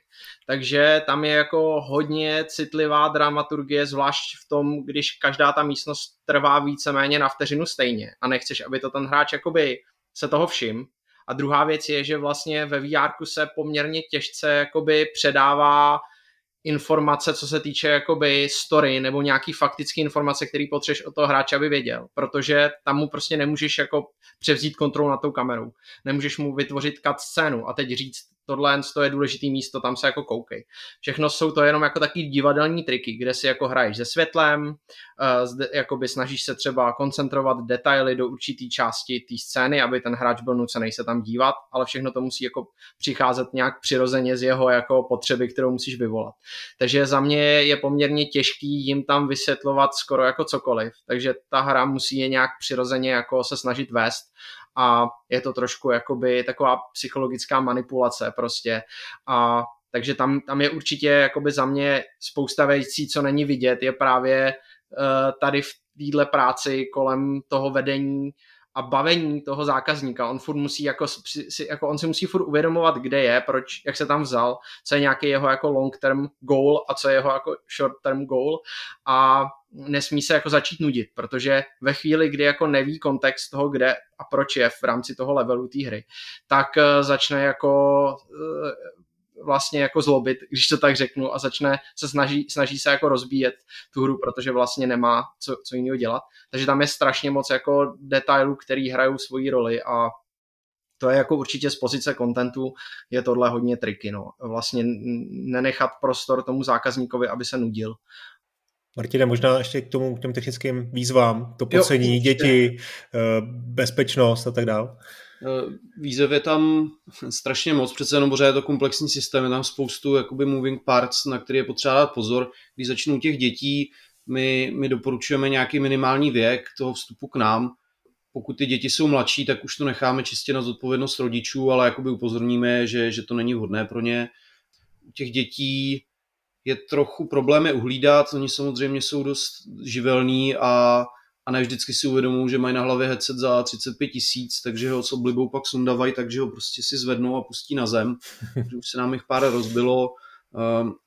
Takže tam je jako hodně citlivá dramaturgie, zvlášť v tom, když každá ta místnost trvá víceméně na vteřinu stejně a nechceš, aby to ten hráč jakoby se toho všim. A druhá věc je, že vlastně ve VR se poměrně těžce jakoby předává informace, co se týče jakoby story nebo nějaký faktický informace, který potřebuješ od toho hráče, aby věděl, protože tam mu prostě nemůžeš jako převzít kontrolu nad tou kamerou. Nemůžeš mu vytvořit cutscénu a teď říct, tohle to je důležitý místo, tam se jako koukej. Všechno jsou to jenom jako taky divadelní triky, kde si jako hraješ se světlem, jakoby snažíš se třeba koncentrovat detaily do určitý části té scény, aby ten hráč byl nucený se tam dívat, ale všechno to musí jako přicházet nějak přirozeně z jeho jako potřeby, kterou musíš vyvolat. Takže za mě je poměrně těžký jim tam vysvětlovat skoro jako cokoliv, takže ta hra musí je nějak přirozeně jako se snažit vést. A je to trošku jakoby taková psychologická manipulace prostě. A takže tam je určitě jakoby za mě spousta věcí, co není vidět, je právě tady v téhle práci kolem toho vedení a bavení toho zákazníka. On furt musí on si musí furt uvědomovat, kde je, proč, jak se tam vzal, co je nějaký jeho jako long term goal a co je jeho jako short term goal a nesmí se jako začít nudit, protože ve chvíli, kdy jako neví kontext toho, kde a proč je v rámci toho levelu té hry, tak začne jako vlastně jako zlobit, když to tak řeknu, a začne se snaží se jako rozbíjet tu hru, protože vlastně nemá co jiného dělat. Takže tam je strašně moc jako detailů, který hrajou svoji roli a to je jako určitě z pozice kontentu je tohle hodně triky, no. Vlastně nenechat prostor tomu zákazníkovi, aby se nudil. Martine, možná ještě k těm technickým výzvám, to pocení, jo, děti, bezpečnost a tak dál. Výzev je tam strašně moc, přece jenom pořád je to komplexní systém, je tam spoustu jakoby moving parts, na které je potřeba dát pozor. Když začnou těch dětí, my doporučujeme nějaký minimální věk toho vstupu k nám. Pokud ty děti jsou mladší, tak už to necháme čistě na zodpovědnost rodičů, ale jakoby upozorníme, že to není vhodné pro ně. U těch dětí je trochu problém je uhlídat, oni samozřejmě jsou dost živelní a ne vždycky si uvědomují, že mají na hlavě headset za 35 000, takže ho s oblibou pak sundavají, takže ho prostě si zvednou a pustí na zem. Už se nám jich pár rozbilo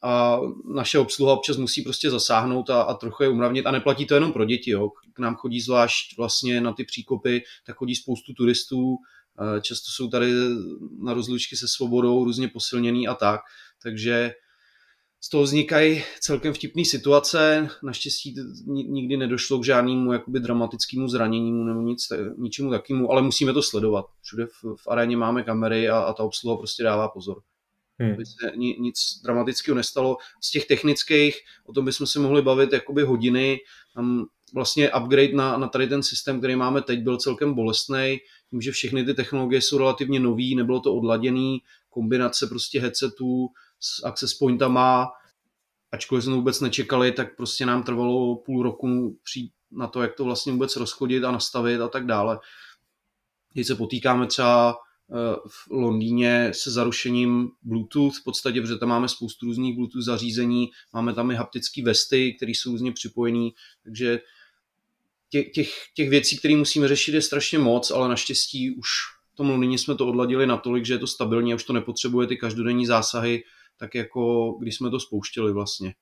a naše obsluha občas musí prostě zasáhnout a trochu je umravnit. A neplatí to jenom pro děti, jo. K nám chodí zvlášť vlastně na ty Příkopy, tak chodí spoustu turistů, často jsou tady na rozlučky se svobodou, různě posilněný a tak, takže z toho vznikají celkem vtipné situace, naštěstí nikdy nedošlo k žádnému jakoby dramatickému zraněnímu nebo ničemu takému, ale musíme to sledovat. Všude v aréně máme kamery a ta obsluha prostě dává pozor. Aby se nic dramatického nestalo. Z těch technických, o tom bychom se mohli bavit jakoby hodiny. Tam vlastně upgrade na tady ten systém, který máme teď, byl celkem bolestný. Tím, že všechny ty technologie jsou relativně nový, nebylo to odladěné, kombinace prostě headsetů s access pointama, ačkoliv jsme vůbec nečekali, tak prostě nám trvalo půl roku přijít na to, jak to vlastně vůbec rozchodit a nastavit a tak dále. Teď se potýkáme třeba v Londýně se zarušením Bluetooth, v podstatě, protože tam máme spoustu různých Bluetooth zařízení, máme tam i haptické vesty, které jsou různě připojené, takže těch věcí, které musíme řešit, je strašně moc, ale naštěstí už v tom Londýně jsme to odladili natolik, že je to stabilní a už to nepotřebuje ty každodenní zásahy, tak jako když jsme to spouštěli vlastně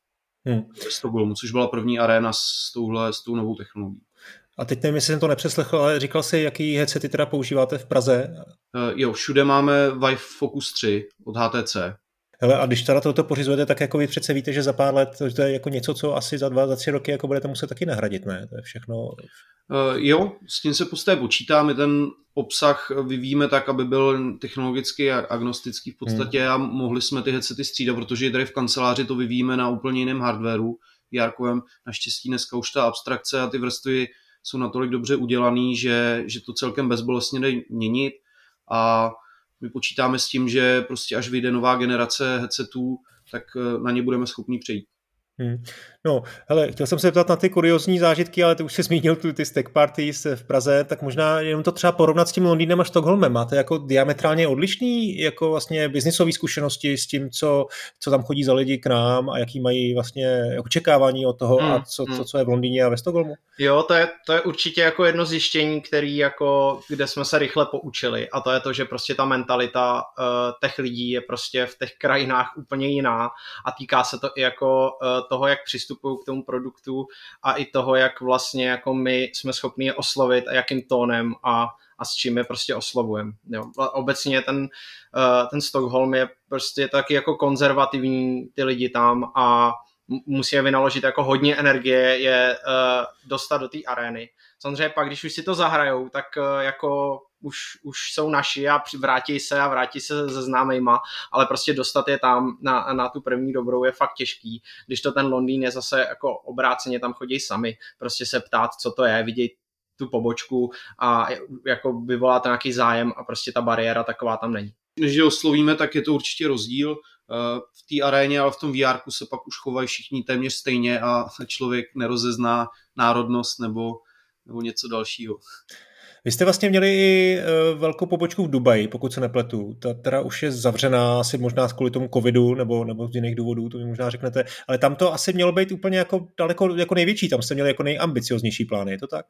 ve Stockholmu, což byla první aréna s tou novou technologií. A teď nevím, jestli jsem to nepřeslechl, ale říkal jsi, jaký headsety teda používáte v Praze? Jo, všude máme Vive Focus 3 od HTC. Hele, a když teda toto pořizujete, tak jako vy přece víte, že za pár let to je jako něco, co asi za 2-3 roky jako budete muset taky nahradit, ne? To je všechno... Jo, s tím se posté počítá. My ten obsah vyvíjíme tak, aby byl technologicky agnostický v podstatě a mohli jsme ty headsety střídat, protože tady v kanceláři to vyvíjíme na úplně jiném hardwareu, VR-kovém. Naštěstí dneska už ta abstrakce a ty vrstvy jsou natolik dobře udělaný, že to celkem bezbolestně jde měnit a my počítáme s tím, že prostě až vyjde nová generace headsetů, tak na ně budeme schopni přejít. No, hele, chtěl jsem se ptát na ty kuriozní zážitky, ale ty už jsi zmínil ty stack parties v Praze, tak možná jenom to třeba porovnat s tím Londýnem a Stockholmem. Máte jako diametrálně odlišný jako vlastně biznisové zkušenosti s tím, co tam chodí za lidi k nám a jaký mají vlastně očekávání od toho a co je v Londýně a ve Stockholmu? Jo, to je určitě jako jedno zjištění, kde jsme se rychle poučili a to je to, že prostě ta mentalita těch lidí je prostě v těch krajinách úplně jiná a týká se to i jako toho, jak přistupují k tomu produktu a i toho, jak vlastně jako my jsme schopni je oslovit a jakým tónem a s čím je prostě oslovujeme. Obecně ten Stockholm je prostě taky jako konzervativní ty lidi tam a musí je vynaložit jako hodně energie je dostat do té arény. Samozřejmě pak, když už si to zahrajou, tak jako už jsou naši a vrátí se se známejma, ale prostě dostat je tam na tu první dobrou je fakt těžký, když to ten Londýn je zase jako obráceně, tam chodí sami, prostě se ptát, co to je, vidějí tu pobočku a jako vyvolá to nějaký zájem a prostě ta bariéra taková tam není. Když je oslovíme, tak je to určitě rozdíl v té aréně, ale v tom VR-ku se pak už chovají všichni téměř stejně a člověk nerozezná národnost nebo něco dalšího. Vy jste vlastně měli i velkou pobočku v Dubaji, pokud se nepletu. Ta teda už je zavřená asi možná kvůli tomu covidu nebo z jiných důvodů, to mi možná řeknete, ale tam to asi mělo být úplně jako daleko jako největší, tam jste měli jako nejambicioznější plány, je to tak?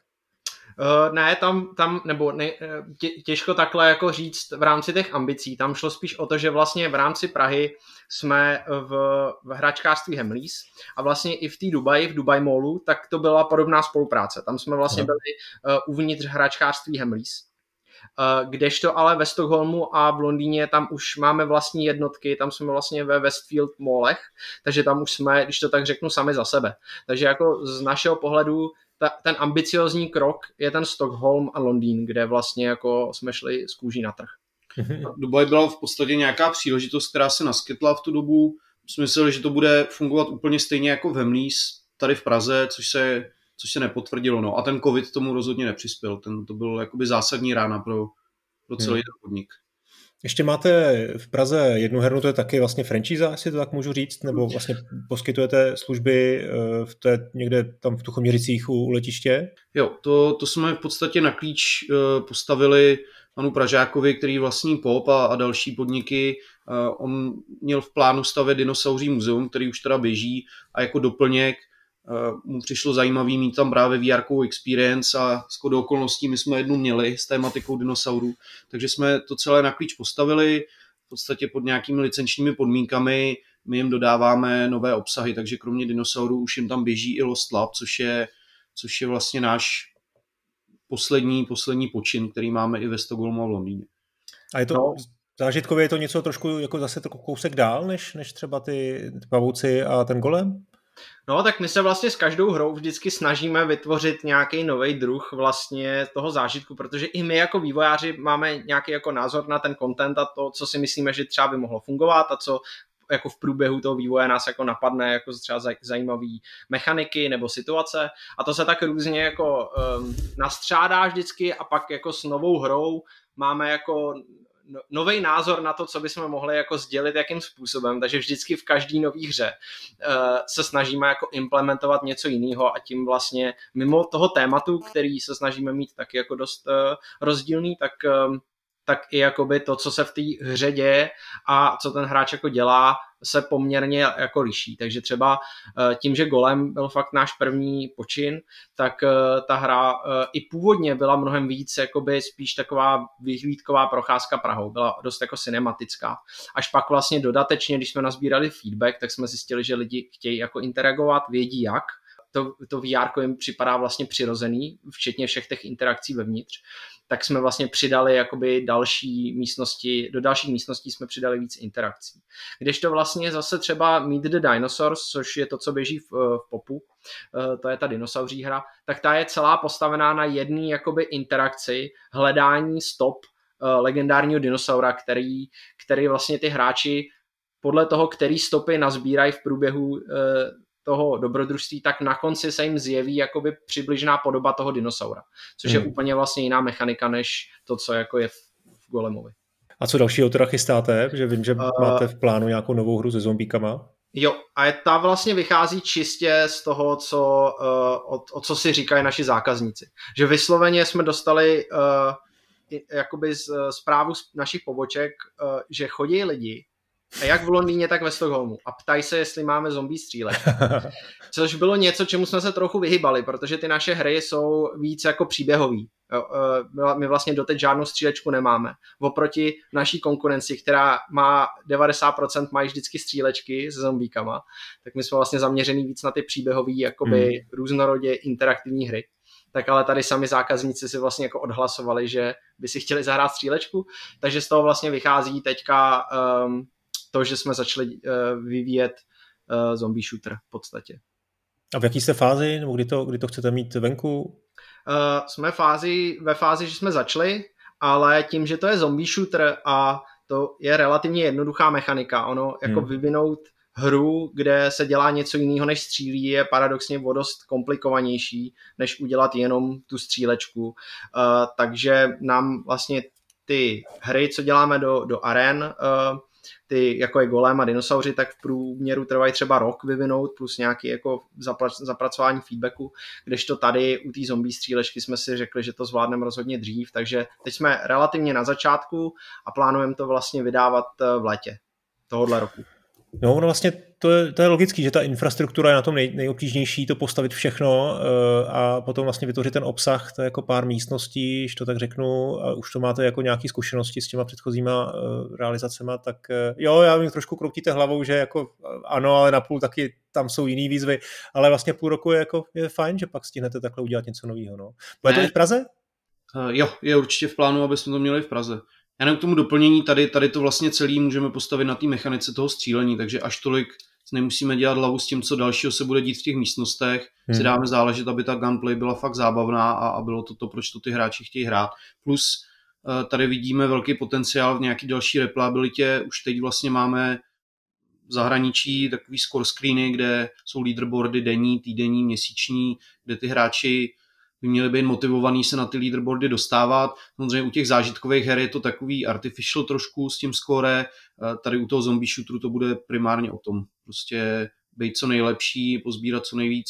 Ne, tam nebo ne, těžko takhle jako říct v rámci těch ambicí, tam šlo spíš o to, že vlastně v rámci Prahy jsme v hračkářství Hemlís a vlastně i v té Dubaji, v Dubaj Mallu, tak to byla podobná spolupráce, tam jsme vlastně byli uvnitř hračkářství Hemlís. Kdežto ale ve Stockholmu a v Londýně tam už máme vlastní jednotky, tam jsme vlastně ve Westfield Mallech, takže tam už jsme, když to tak řeknu, sami za sebe. Takže jako z našeho pohledu ten ambiciozní krok je ten Stockholm a Londýn, kde vlastně jako jsme šli z kůží na trh. Dubaj byla v podstatě nějaká příležitost, která se naskytla v tu dobu. Mysleli, že to bude fungovat úplně stejně jako v Hemlís tady v Praze, což se nepotvrdilo. No. A ten covid tomu rozhodně nepřispěl. To byl jakoby zásadní rána pro celý ten podnik. Ještě máte v Praze jednu hernu, to je taky vlastně franchíza, jestli to tak můžu říct, nebo vlastně poskytujete služby někde tam v Tuchoměřicích u letiště? Jo, to jsme v podstatě na klíč postavili panu Pražákovi, který vlastní POP a další podniky. On měl v plánu stavět dinosauří muzeum, který už teda běží a jako doplněk mu přišlo zajímavý mít tam právě VR experience a shodou okolností my jsme jednu měli s tématikou dinosaurů, takže jsme to celé na klíč postavili, v podstatě pod nějakými licenčními podmínkami my jim dodáváme nové obsahy, takže kromě dinosaurů už jim tam běží i Lost Lab, což je vlastně náš poslední počin, který máme i ve Stockholmu a v Londýně. A je to... No. Zážitkově je to něco trošku jako zase kousek dál, než třeba ty pavouci a ten golem? No, tak my se vlastně s každou hrou vždycky snažíme vytvořit nějaký nový druh vlastně toho zážitku, protože i my jako vývojáři máme nějaký jako názor na ten content a to, co si myslíme, že třeba by mohlo fungovat a co jako v průběhu toho vývoje nás jako napadne jako třeba zajímavý mechaniky nebo situace a to se tak různě jako nastřádá vždycky a pak jako s novou hrou máme jako nový názor na to, co bychom mohli jako sdělit, jakým způsobem, takže vždycky v každý nový hře se snažíme jako implementovat něco jiného a tím vlastně mimo toho tématu, který se snažíme mít taky jako dost rozdílný, tak i jakoby to, co se v té hře děje a co ten hráč jako dělá, se poměrně jako liší. Takže třeba tím, že Golem byl fakt náš první počin, tak ta hra i původně byla mnohem víc jakoby spíš taková vyhlídková procházka Prahou. Byla dost jako cinematická. Až pak vlastně dodatečně, když jsme nazbírali feedback, tak jsme zjistili, že lidi chtějí jako interagovat, vědí jak. to VR jim připadá vlastně přirozený, včetně všech těch interakcí vevnitř, tak jsme vlastně přidali jakoby další místnosti, do dalších místností jsme přidali víc interakcí. Když to vlastně zase třeba Meet the Dinosaurs, což je to, co běží v popu, to je ta dinosauří hra, tak ta je celá postavená na jedné jakoby interakci, hledání stop legendárního dinosaura, který vlastně ty hráči podle toho, který stopy nazbírají v průběhu toho dobrodružství, tak na konci se jim zjeví jakoby přibližná podoba toho dinosaura, což je úplně vlastně jiná mechanika, než to, co jako je v Golemovi. A co dalšího teda chystáte? Protože vím, že máte v plánu nějakou novou hru se zombíkama. Jo, a ta vlastně vychází čistě z toho, co si říkají naši zákazníci. Že vysloveně jsme dostali jakoby zprávu z našich poboček, že chodí lidi, a jak v Londýně, tak ve Stockholmu. A ptají se, jestli máme zombie střílečky. Což bylo něco, čemu jsme se trochu vyhýbali, protože ty naše hry jsou víc jako příběhový. My vlastně doteď žádnou střílečku nemáme. Oproti naší konkurenci, která má 90% mají vždycky střílečky se zombíkama, tak my jsme vlastně zaměřený víc na ty příběhový, jakoby různorodě interaktivní hry. Tak ale tady sami zákazníci si vlastně jako odhlasovali, že by si chtěli zahrát střílečku, takže z toho vlastně vychází teďka to, že jsme začali vyvíjet zombie shooter v podstatě. A v jaký jste fázi, nebo kdy to chcete mít venku? Jsme ve fázi, že jsme začali, ale tím, že to je zombie shooter a to je relativně jednoduchá mechanika, ono jako vyvinout hru, kde se dělá něco jiného než střílí, je paradoxně o dost komplikovanější, než udělat jenom tu střílečku. Takže nám vlastně ty hry, co děláme do aren, ty, jako je Golem a dinosauři, tak v průměru trvají třeba rok vyvinout, plus nějaké jako zapracování feedbacku, kdežto tady u té zombie střílečky jsme si řekli, že to zvládneme rozhodně dřív, takže teď jsme relativně na začátku a plánujeme to vlastně vydávat v létě tohohle roku. No vlastně to je logický, že ta infrastruktura je na tom nejobtížnější, to postavit všechno a potom vlastně vytvořit ten obsah, to je jako pár místností, když to tak řeknu, a už to máte jako nějaké zkušenosti s těma předchozíma realizacema, tak jo, já vím, trošku kroutíte hlavou, že jako ano, ale napůl taky tam jsou jiný výzvy, ale vlastně půl roku je fajn, že pak stihnete takhle udělat něco nového. No. Bude to i v Praze? Jo, je určitě v plánu, aby jsme to měli v Praze. Já jenom k tomu doplnění, tady to vlastně celý můžeme postavit na té mechanice toho střílení, takže až tolik nemusíme dělat hlavu s tím, co dalšího se bude dít v těch místnostech, si dáme záležet, aby ta gunplay byla fakt zábavná a bylo to, proč to ty hráči chtějí hrát. Plus tady vidíme velký potenciál v nějaké další replayabilitě, už teď vlastně máme v zahraničí takový score screeny, kde jsou leaderboardy denní, týdenní, měsíční, kde ty hráči by měli být motivovaný se na ty leaderboardy dostávat. Samozřejmě u těch zážitkových her je to takový artificial trošku s tím score. Tady u toho zombie shooteru to bude primárně o tom. Prostě být co nejlepší, pozbírat co nejvíc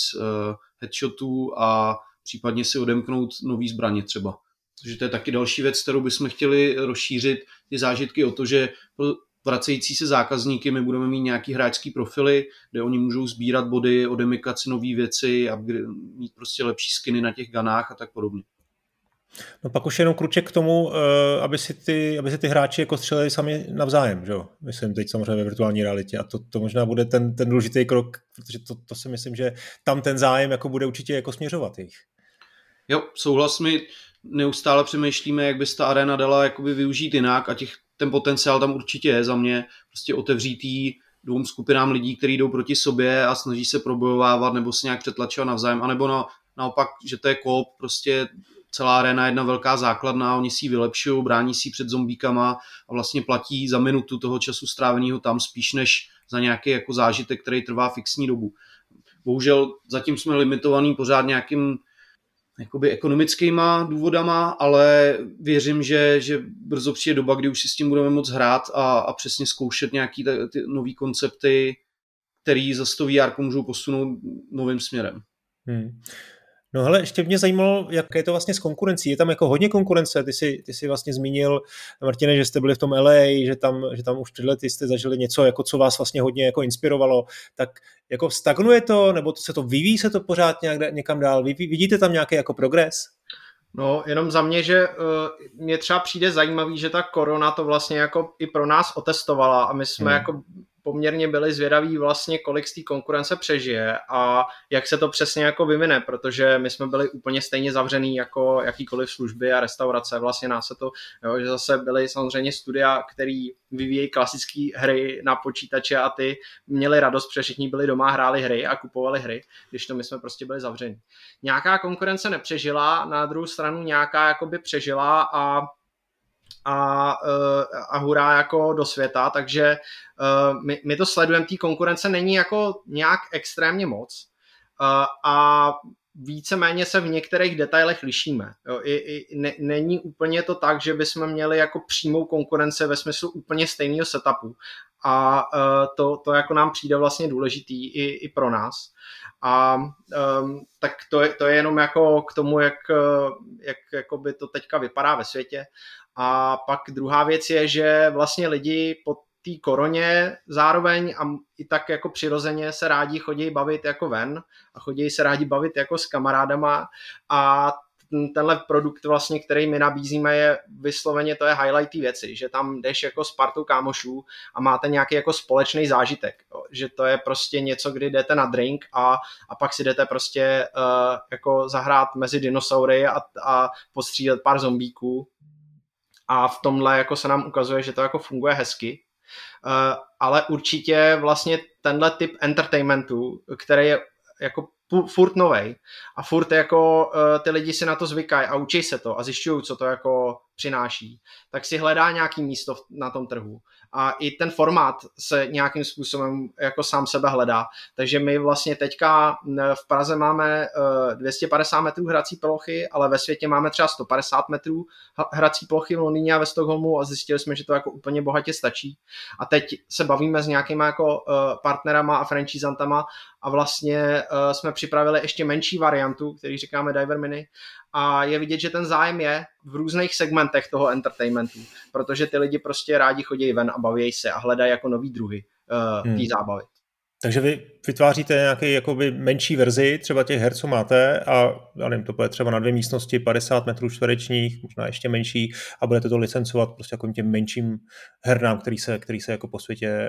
headshotů a případně si odemknout nový zbraně třeba. Takže to je taky další věc, kterou bychom chtěli rozšířit ty zážitky o to, že vracející se zákazníky my budeme mít nějaký hráčský profily, kde oni můžou sbírat body, odemykat si nový věci a mít prostě lepší skiny na těch ganách a tak podobně. No pak už jenom kruček k tomu, aby si ty hráči jako střelili sami navzájem, že jo? Myslím teď samozřejmě ve virtuální realitě a to možná bude ten důležitý krok, protože to si myslím, že tam ten zájem jako bude určitě jako směřovat jich. Jo, souhlas, my neustále přemýšlíme, jak bys ta arena dala jakoby využít jinak a ten potenciál tam určitě je za mě, prostě otevřítý dvou skupinám lidí, kteří jdou proti sobě a snaží se probojovávat nebo se nějak přetlačovat navzájem, anebo naopak, že to je koop, prostě celá arena jedna velká základna, oni si ji vylepšují, brání si před zombíkama a vlastně platí za minutu toho času stráveného tam spíš než za nějaký jako zážitek, který trvá fixní dobu. Bohužel zatím jsme limitovaný pořád nějakým jakoby ekonomickýma důvodama, ale věřím, že brzo přijde doba, kdy už si s tím budeme moc hrát a přesně zkoušet nějaký ty nový koncepty, který zase to VR můžou posunout novým směrem. No hele, ještě mě zajímalo, jaké je to vlastně s konkurencí. Je tam jako hodně konkurence, ty jsi vlastně zmínil, Martine, že jste byli v tom LA, že tam už před lety jste zažili něco, jako co vás vlastně hodně jako inspirovalo, tak jako stagnuje to, nebo vyvíjí se to pořád nějak, někam dál? Vidíte tam nějaký jako progres? No, jenom za mě, že mě třeba přijde zajímavý, že ta korona to vlastně jako i pro nás otestovala a my jsme jako poměrně byli zvědaví vlastně, kolik z té konkurence přežije a jak se to přesně jako vyvine, protože my jsme byli úplně stejně zavřený jako jakýkoliv služby a restaurace, vlastně nás se to, jo, že zase byly samozřejmě studia, který vyvíjejí klasické hry na počítače a ty měli radost, protože všichni byli doma, hráli hry a kupovali hry, když to my jsme prostě byli zavřeni. Nějaká konkurence nepřežila, na druhou stranu nějaká jakoby přežila a hurá jako do světa, takže my to sledujeme, té konkurence není jako nějak extrémně moc a víceméně se v některých detailech lišíme. Jo, není úplně to tak, že bychom měli jako přímou konkurence ve smyslu úplně stejného setupu a to jako nám přijde vlastně důležitý i pro nás. A tak to je jenom jako k tomu, jak by to teďka vypadá ve světě. A pak druhá věc je, že vlastně lidi po té koroně zároveň a i tak jako přirozeně se rádi chodí bavit jako ven a chodí se rádi bavit jako s kamarádama a tenhle produkt vlastně, který my nabízíme, je vysloveně, to je highlight té věci, že tam jdeš jako s partou kámošů a máte nějaký jako společný zážitek, že to je prostě něco, kdy jdete na drink a pak si jdete prostě jako zahrát mezi dinosaury a postřílet pár zombíků. A v tomhle jako se nám ukazuje, že to jako funguje hezky. Ale určitě vlastně tenhle typ entertainmentu, který je jako furt novej a furt jako ty lidi si na to zvykají a učí se to a zjišťují, co to jako přináší, tak si hledá nějaký místo na tom trhu. A i ten formát se nějakým způsobem jako sám sebe hledá. Takže my vlastně teďka v Praze máme 250 metrů hrací plochy, ale ve světě máme třeba 150 metrů hrací plochy v Londýně a ve Stockholmu a zjistili jsme, že to jako úplně bohatě stačí. A teď se bavíme s nějakýma jako partnerama a franchisantama a vlastně jsme připravili ještě menší variantu, který říkáme Diver Mini, a je vidět, že ten zájem je v různých segmentech toho entertainmentu, protože ty lidi prostě rádi chodí ven a baví se a hledají jako nový druhy tý zábavy. Takže vy vytváříte nějaký jakoby menší verzi třeba těch her, co máte a já nevím, to bude třeba na 2 místnosti 50 metrů čtverečních, možná ještě menší a budete to licencovat prostě jako těm menším hernám, který se jako po světě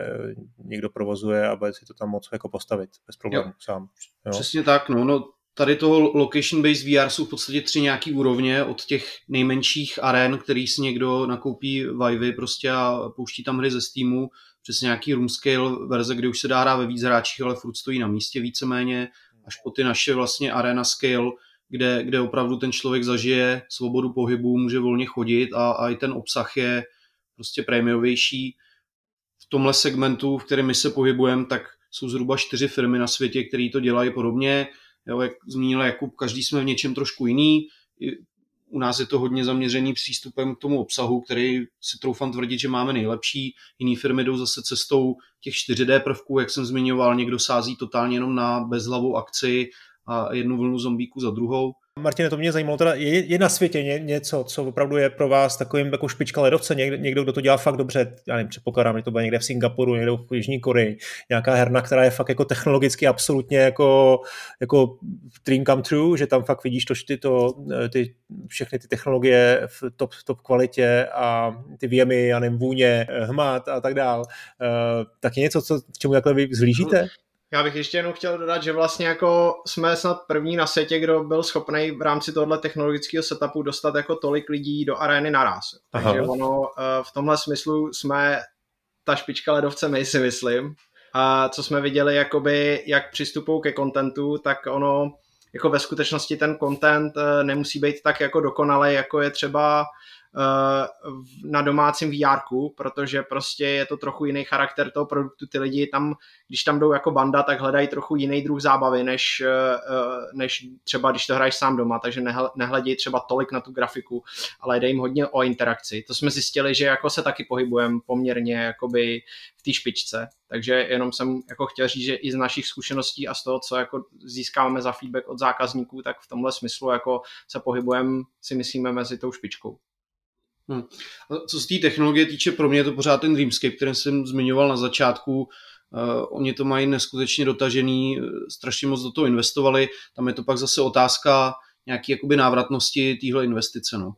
někdo provozuje a bude si to tam moc jako postavit bez problémů sám. Jo? Přesně tak, no. Tady toho location-based VR jsou v podstatě 3 nějaký úrovně od těch nejmenších aren, který si někdo nakoupí Vivey prostě a pouští tam hry ze Steamu přes nějaký roomscale verze, kde už se dá hrát ve víc hráčích, ale furt stojí na místě víceméně, až po ty naše vlastně arena scale, kde opravdu ten člověk zažije svobodu pohybu, může volně chodit a i ten obsah je prostě prémiovější. V tomhle segmentu, v kterém my se pohybujeme, tak jsou zhruba 4 firmy na světě, které to dělají podobně. Jo, jak zmínil Jakub, každý jsme v něčem trošku jiný. U nás je to hodně zaměřený přístupem k tomu obsahu, který si troufám tvrdit, že máme nejlepší. Jiné firmy jdou zase cestou těch 4D prvků, jak jsem zmiňoval, někdo sází totálně jenom na bezhlavou akci a jednu vlnu zombíků za druhou. Martine, to mě zajímalo, teda je na světě něco, co opravdu je pro vás takovým jako špička ledovce, někdo, kdo to dělá fakt dobře, já nevím, předpokládám, že to bude někde v Singapuru, někde v Jižní Koreji, nějaká herna, která je fakt jako technologicky absolutně jako dream come true, že tam fakt vidíš ty všechny ty technologie v top kvalitě a ty věmy, já nevím, vůně, hmat a tak dál. Tak je něco, k čemu takhle vy vzhlížíte? Já bych ještě jenom chtěl dodat, že vlastně jako jsme snad první na světě, kdo byl schopný v rámci tohoto technologického setupu dostat jako tolik lidí do arény naraz. Aha. Takže ono v tomhle smyslu jsme ta špička ledovce, my si myslím. A co jsme viděli, jakoby, jak přistupují ke kontentu, tak ono jako ve skutečnosti ten content nemusí být tak jako dokonalý, jako je třeba na domácím VR-ku, protože prostě je to trochu jiný charakter toho produktu, ty lidi tam, když tam jdou jako banda, tak hledají trochu jiný druh zábavy, než třeba když to hraješ sám doma, takže nehledějí třeba tolik na tu grafiku, ale jde jim hodně o interakci. To jsme zjistili, že jako se taky pohybujeme poměrně jakoby v té špičce, takže jenom jsem jako chtěl říct, že i z našich zkušeností a z toho, co jako získáváme za feedback od zákazníků, tak v tomhle smyslu jako se pohybujeme, si myslíme, mezi tou špičkou. A co se té technologie týče, pro mě je to pořád ten Dreamscape, který jsem zmiňoval na začátku. Oni to mají neskutečně dotažený, strašně moc do toho investovali. Tam je to pak zase otázka nějaké jakoby návratnosti téhle investice. No.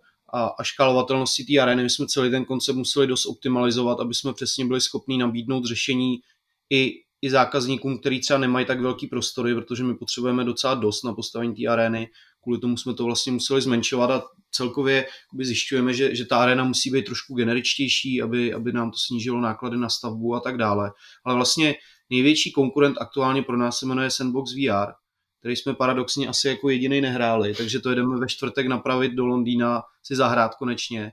A škálovatelnosti té arény. My jsme celý ten koncept museli dost optimalizovat, aby jsme přesně byli schopni nabídnout řešení i zákazníkům, kteří třeba nemají tak velký prostory, protože my potřebujeme docela dost na postavení té arény. Kvůli tomu jsme to vlastně museli zmenšovat a celkově zjišťujeme, že ta aréna musí být trošku generičtější, aby nám to snížilo náklady na stavbu a tak dále. Ale vlastně největší konkurent aktuálně pro nás se jmenuje Sandbox VR, který jsme paradoxně asi jako jediný nehráli, takže to jedeme ve čtvrtek napravit do Londýna, si zahrát konečně.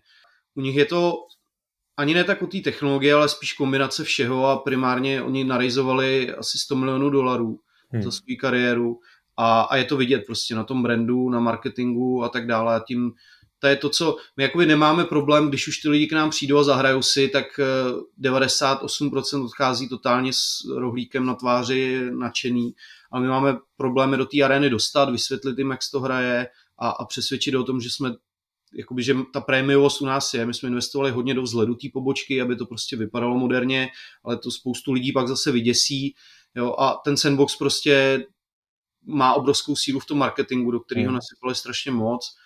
U nich je to ani ne tak o té technologie, ale spíš kombinace všeho a primárně oni narejzovali asi $100 milionů za svou kariéru a je to vidět prostě na tom brandu, na marketingu a tak dále. A tím, to je to, co my jakoby nemáme problém, když už ty lidi k nám přijdou a zahrajou si, tak 98% odchází totálně s rohlíkem na tváři nadšený. A my máme problémy do té arény dostat, vysvětlit jim, jak se to hraje a přesvědčit o tom, že jsme jakoby, že ta prémiovost u nás je. My jsme investovali hodně do vzhledu té pobočky, aby to prostě vypadalo moderně, ale to spoustu lidí pak zase vyděsí. Jo? A ten Sandbox prostě má obrovskou sílu v tom marketingu, do kterého nasypali strašně moc.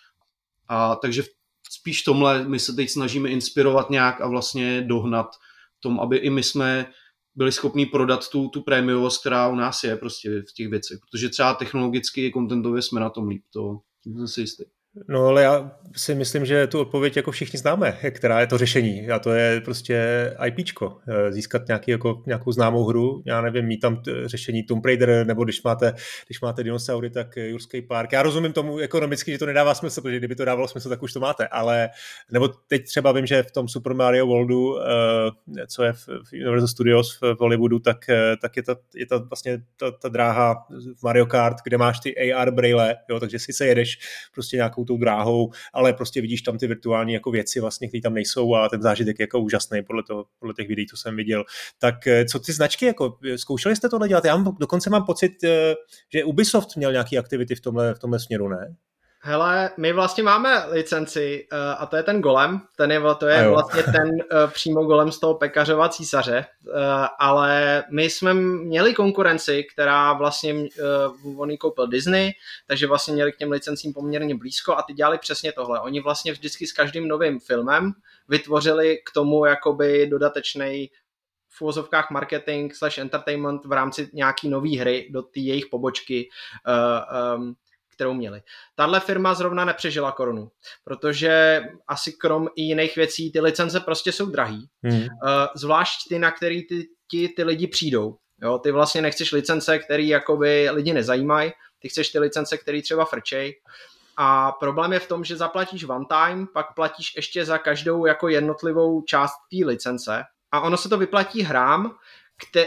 A takže spíš tomhle my se teď snažíme inspirovat nějak a vlastně dohnat tomu, aby i my jsme byli schopní prodat tu prémiovost, která u nás je prostě v těch věcech. Protože třeba technologicky i kontentově jsme na tom líp. To jsem si jistý. No ale já si myslím, že tu odpověď jako všichni známe, která je to řešení. A to je prostě IPčko. Získat nějakou známou hru. Já nevím, mít tam řešení Tomb Raider, nebo když máte dinosaury, tak Jurský park. Já rozumím tomu ekonomicky, že to nedává smysl, protože kdyby to dávalo smysl, tak už to máte. Ale nebo teď třeba vím, že v tom Super Mario Worldu, co je v Universal Studios v Hollywoodu, tak je ta vlastně ta dráha v Mario Kart, kde máš ty AR brýle, jo, takže sice jedeš prostě nějakou tou dráhou, ale prostě vidíš tam ty virtuální jako věci vlastně, které tam nejsou a ten zážitek je jako úžasný podle těch videí, co jsem viděl. Tak co ty značky, jako zkoušeli jste tohle dělat? Já dokonce mám pocit, že Ubisoft měl nějaký aktivity v tomhle směru, ne? Hele, my vlastně máme licenci a to je ten Golem, to je vlastně ten přímo Golem z toho pekařova císaře, ale my jsme měli konkurenci, která vlastně, on ji koupil Disney, takže vlastně měli k těm licencím poměrně blízko a ty dělali přesně tohle. Oni vlastně vždycky s každým novým filmem vytvořili k tomu jakoby dodatečnej v uvozovkách marketing/entertainment v rámci nějaký nový hry do té jejich pobočky, kterou měli. Tahle firma zrovna nepřežila korunu, protože asi krom i jiných věcí ty licence prostě jsou drahý. Zvlášť ty, na který ty lidi přijdou. Jo, ty vlastně nechceš licence, který jakoby lidi nezajímají, ty chceš ty licence, který třeba frčej. A problém je v tom, že zaplatíš one time, pak platíš ještě za každou jako jednotlivou část té licence. A ono se to vyplatí hrám,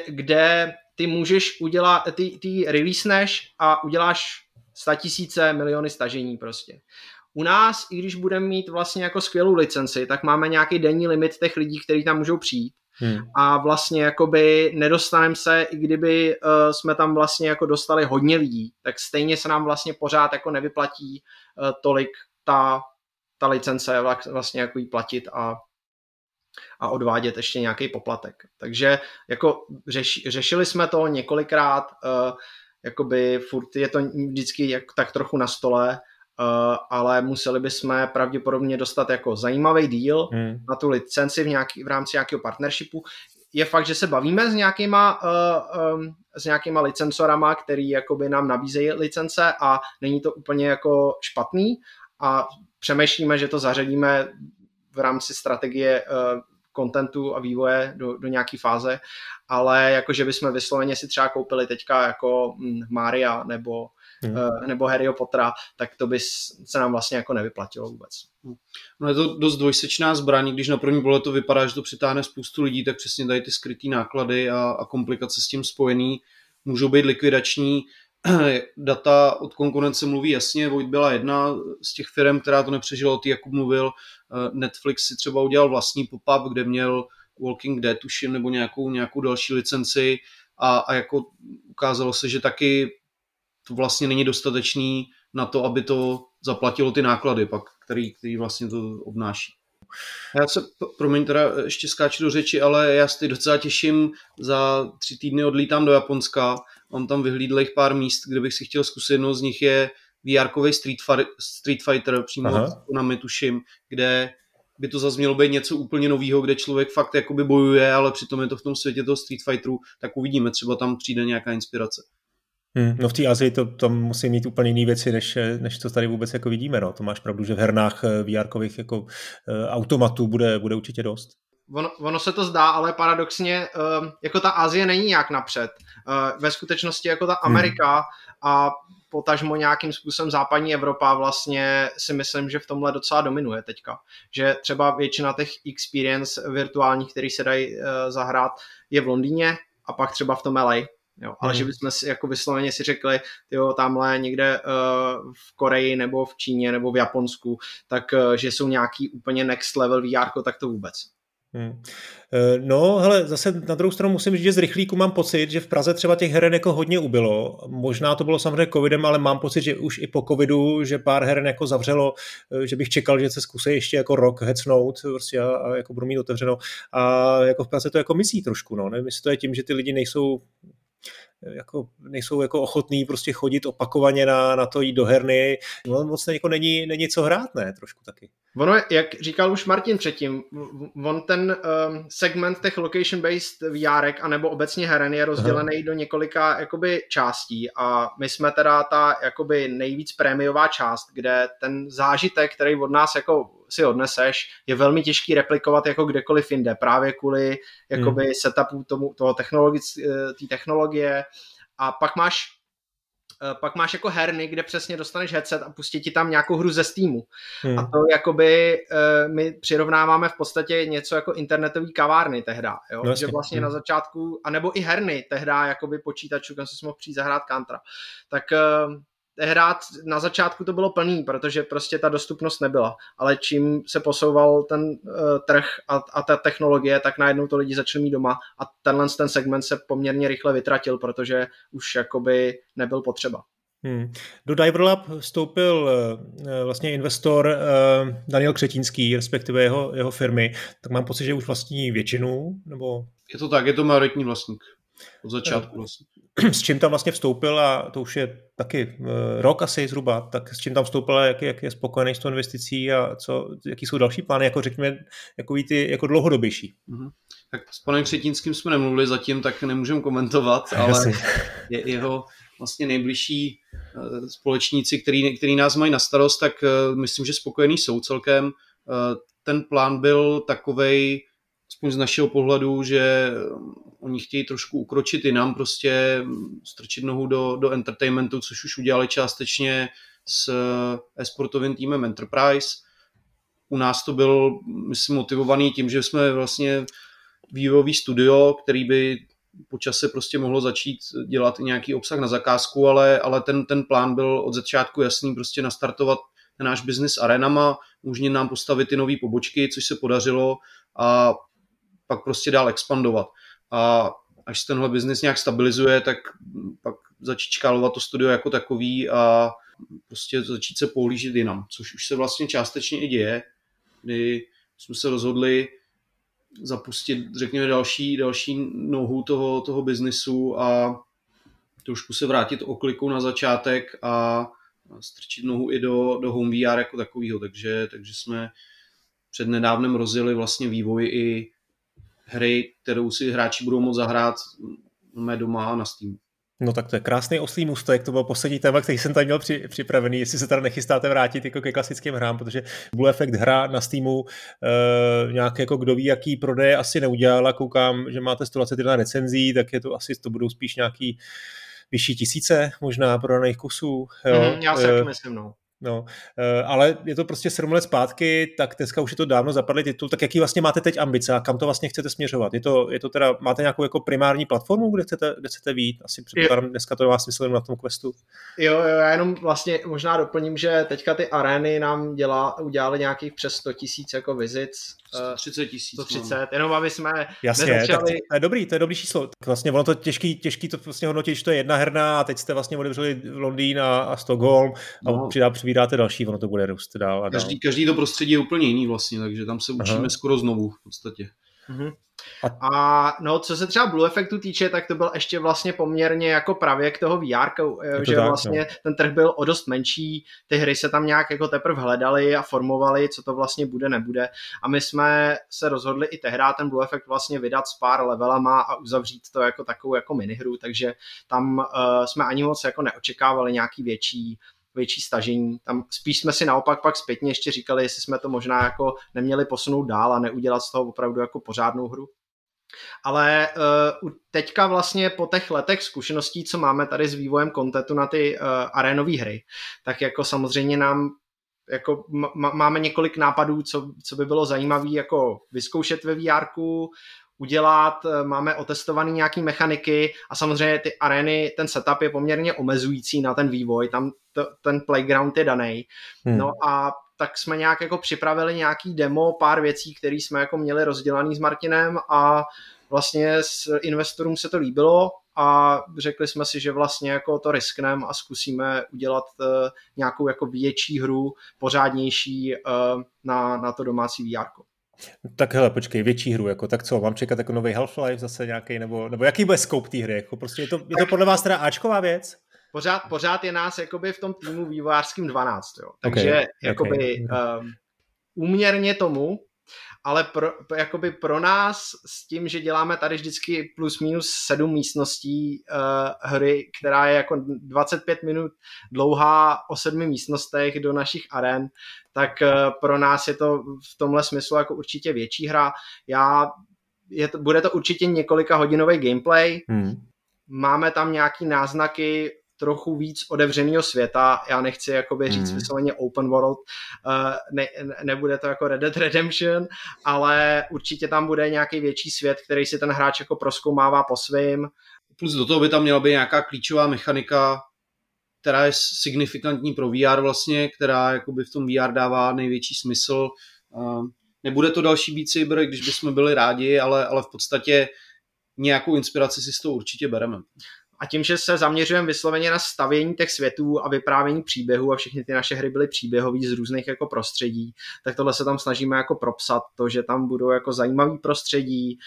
kde ty můžeš udělat, ty releaseneš a uděláš 100 000, miliony stažení prostě. U nás, i když budeme mít vlastně jako skvělou licenci, tak máme nějaký denní limit těch lidí, kteří tam můžou přijít. A vlastně jakoby nedostaneme se, i kdyby jsme tam vlastně jako dostali hodně lidí, tak stejně se nám vlastně pořád jako nevyplatí tolik ta licence vlastně jako jí platit a odvádět ještě nějaký poplatek. Takže jako řešili jsme to několikrát, jakoby furt je to vždycky tak trochu na stole, ale museli bychom pravděpodobně dostat jako zajímavý deal na tu licenci v rámci nějakého partnershipu. Je fakt, že se bavíme s nějakýma licencorama, který jakoby nám nabízejí licence a není to úplně jako špatný a přemýšlíme, že to zařadíme v rámci strategie kontentu a vývoje do nějaký fáze, ale jakože bychom vysloveně si třeba koupili teďka jako Maria nebo Harryho Pottera, tak to by se nám vlastně jako nevyplatilo vůbec. No je to dost dvojsečná zbraň, když na první pohled to vypadá, že to přitáhne spoustu lidí, tak přesně tady ty skrytý náklady a komplikace s tím spojený můžou být likvidační. Data od konkurence mluví jasně, Void byla jedna z těch firm, která to nepřežila, o tý Jakub mluvil. Netflix si třeba udělal vlastní pop-up, kde měl Walking Dead tuším, nebo nějakou další licenci a jako ukázalo se, že taky to vlastně není dostatečný na to, aby to zaplatilo ty náklady, pak, který vlastně to obnáší. Já se, promiň, teda ještě skáču do řeči, ale já se teď docela těším, za 3 týdny odlítám do Japonska, mám tam vyhlídlých pár míst, kde bych si chtěl zkusit, jedno z nich je VR-kovej Street Fighter, přímo na my tuším, kde by to zase mělo být něco úplně nového, kde člověk fakt jakoby bojuje, ale přitom je to v tom světě toho Street Fighteru, tak uvidíme, třeba tam přijde nějaká inspirace. No v té Asii to tam musí mít úplně jiné věci, než to tady vůbec jako vidíme. No. To máš pravdu, že v hernách VR-kových jako automatů bude určitě dost. Ono se to zdá, ale paradoxně jako ta Asie není nějak napřed. Ve skutečnosti jako ta Amerika a potažmo nějakým způsobem západní Evropa vlastně si myslím, že v tomhle docela dominuje teďka. Že třeba většina těch experience virtuálních, které se dají zahrát, je v Londýně a pak třeba v tom LA. Jo, ale že bychom si, jako vysloveně si řekli, tyjo, tamhle někde v Koreji nebo v Číně nebo v Japonsku, tak že jsou nějaký úplně next level VR, tak to vůbec. No, hele, zase na druhou stranu musím říct, že z rychlíku mám pocit, že v Praze třeba těch heren jako hodně ubylo. Možná to bylo samozřejmě covidem, ale mám pocit, že už i po covidu, že pár heren jako zavřelo, že bych čekal, že se zkusí ještě jako rok hecnout prostě a jako budu mít otevřeno. A jako v Praze to jako misí trošku, no. Nevím, jestli to je tím, že ty lidi nejsou jako ochotní prostě chodit opakovaně na to, jít do herny. No, moc jako není co hrát, ne, trošku taky. Ono je, jak říkal už Martin předtím, on ten segment těch location-based VR-ek anebo obecně heren je rozdělený do několika jakoby částí a my jsme teda ta jakoby nejvíc prémiová část, kde ten zážitek, který od nás jako si odneseš, je velmi těžký replikovat jako kdekoliv jinde, právě kvůli jakoby setupu toho technologie. A pak máš jako herny, kde přesně dostaneš headset a pustí ti tam nějakou hru ze Steamu. A to jakoby my přirovnáváme v podstatě něco jako internetový kavárny tehda, jo? No, že vlastně na začátku, anebo i herny tehda jakoby počítačů, kam se mohl přijít zahrát Contra. Tak hrát na začátku to bylo plný, protože prostě ta dostupnost nebyla, ale čím se posouval ten trh a ta technologie, tak najednou to lidi začali mít doma a ten segment se poměrně rychle vytratil, protože už jakoby nebyl potřeba. Do DIVR Lab vstoupil vlastně investor Daniel Křetínský, respektive jeho firmy, tak mám pocit, že už vlastní většinu, nebo... Je to tak, je to majoritní vlastník. Od začátku vlastně. S čím tam vlastně vstoupil, a to už je taky rok asi zhruba, tak s čím tam vstoupil, jak je spokojený s tou investicí a jaký jsou další plány, jako řekněme, jako dlouhodobější. Tak s panem Křetínským jsme nemluvili zatím, tak nemůžeme komentovat, ale jeho vlastně nejbližší společníci, který nás mají na starost, tak myslím, že spokojený jsou celkem. Ten plán byl takovej, aspoň z našeho pohledu, že oni chtějí trošku ukročit jinam, prostě strčit nohu do entertainmentu, což už udělali částečně s e-sportovým týmem Enterprise. U nás to byl, myslím, motivovaný tím, že jsme vlastně vývojový studio, který by po čase prostě mohlo začít dělat nějaký obsah na zakázku, ale ten plán byl od začátku jasný, prostě nastartovat náš biznis arenama, umožnit nám postavit ty nové pobočky, což se podařilo, a pak prostě dál expandovat. A až se tenhle biznis nějak stabilizuje, tak pak začít škálovat to studio jako takový a prostě začít se pohlížet jinam, což už se vlastně částečně i děje, kdy jsme se rozhodli zapustit, řekněme, další nohu toho biznisu a trošku se vrátit okliku na začátek a strčit nohu i do home VR jako takovýho, takže jsme před nedávnem rozjeli vlastně vývoj i hry, kterou si hráči budou moct zahrát doma na Steamu. No tak to je krásný oslý můstek, to byl poslední téma, který jsem tady měl připravený, jestli se teda nechystáte vrátit jako ke klasickým hrám, protože Blue Effect hra na Steamu nějak jako kdo ví, jaký prodej asi neudělala, koukám, že máte 121 recenzí, tak je to asi, to budou spíš nějaký vyšší 1000 možná prodaných kusů. Já se taky myslím, no. No, ale je to prostě 7 let zpátky, tak dneska už je to dávno zapadlý titul, tak jaký vlastně máte teď ambice a kam to vlastně chcete směřovat? Je to teda, máte nějakou jako primární platformu, kde chcete vyjít? Asi předpokládám, dneska to má smysl na tom questu. Jo, já jenom vlastně možná doplním, že teďka ty arény nám udělali nějakých přes 100 000 jako vizic. 130 000. No. Jenom aby jsme nezačali... To je dobrý číslo. Tak vlastně ono to těžký to vlastně hodnotit, že to je jedna herna a teď jste vlastně otevřeli Londýn a Stockholm a přidáte další, ono to bude růst dál a dál. Každý to prostředí je úplně jiný vlastně, takže tam se učíme skoro znovu v podstatě. A no, co se třeba Blue Effectu týče, tak to byl ještě vlastně poměrně jako pravěk toho VRku, že tak, vlastně no. Ten trh byl o dost menší, ty hry se tam nějak jako teprve hledaly a formovaly, co to vlastně bude, nebude. A my jsme se rozhodli i tehdy ten Blue Effect vlastně vydat s pár levelama a uzavřít to jako takovou jako minihru, takže tam jsme ani moc jako neočekávali nějaký větší stažení. Tam spíš jsme si naopak pak zpětně ještě říkali, jestli jsme to možná jako neměli posunout dál a neudělat z toho opravdu jako pořádnou hru. Ale teďka vlastně po těch letech zkušeností, co máme tady s vývojem kontentu na ty arénové hry, tak jako samozřejmě nám jako máme několik nápadů, co by bylo zajímavé jako vyzkoušet ve VRku, udělat, máme otestované nějaké mechaniky a samozřejmě ty arény, ten setup je poměrně omezující na ten vývoj, tam ten playground je daný. No a tak jsme nějak jako připravili nějaký demo, pár věcí, které jsme jako měli rozdělaný s Martinem a vlastně s investorům se to líbilo a řekli jsme si, že vlastně jako to riskneme a zkusíme udělat nějakou jako větší hru, pořádnější na to domácí VR-ko. Tak hele, počkej, větší hru, jako, tak co, mám čekat jako nový Half-Life zase nějaký, nebo jaký bude scope té hry, jako, prostě je to podle vás teda áčková věc? Pořád je nás jakoby v tom týmu vývojářským 12, jo, takže okay, jakoby úměrně tomu, ale jakoby pro nás s tím, že děláme tady vždycky plus minus 7 místností hry, která je jako 25 minut dlouhá o 7 místnostech do našich aren, tak pro nás je to v tomhle smyslu jako určitě větší hra. Bude to určitě několika hodinový gameplay. Máme tam nějaký náznaky trochu víc otevřeného světa, já nechci jakoby říct vysloveně open world, nebude to jako Red Dead Redemption, ale určitě tam bude nějaký větší svět, který si ten hráč jako prozkoumává po svým. Plus do toho by tam měla být nějaká klíčová mechanika, která je signifikantní pro VR vlastně, která jakoby v tom VR dává největší smysl. Nebude to další Beat Saber, když bychom byli rádi, ale v podstatě nějakou inspiraci si z toho určitě bereme. A tím, že se zaměřujeme vysloveně na stavění těch světů a vyprávění příběhů a všechny ty naše hry byly příběhové z různých jako prostředí, tak tohle se tam snažíme jako propsat to, že tam budou jako zajímavý prostředí,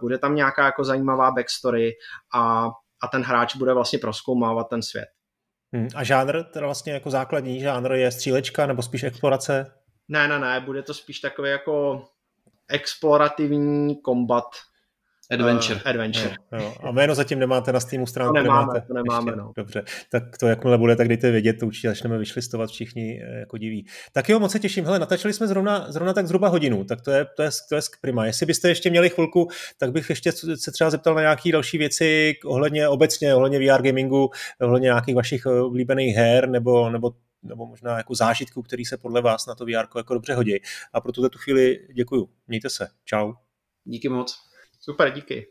bude tam nějaká jako zajímavá backstory a ten hráč bude vlastně prozkoumávat ten svět. A žánr, teda vlastně jako základní žánr je střílečka nebo spíš explorace? Ne, bude to spíš takový jako explorativní kombat. Adventure. Jo. A jméno zatím nemáte na Steamu stránku? To nemáme. No. Dobře, tak to jakmile bude, tak dejte vědět, to určitě začneme vyšlistovat všichni jako diví. Tak jo, moc se těším. Hele, natačili jsme zrovna tak zhruba hodinu, tak to je prima. Jestli byste ještě měli chvilku, tak bych ještě se třeba zeptal na nějaké další věci ohledně VR gamingu, ohledně nějakých vašich oblíbených her nebo možná jako zážitků, který se podle vás na to VR jako dobře hodí. A pro tuto chvíli děkuju. Mějte se. Čau. Díky moc. Super, díky.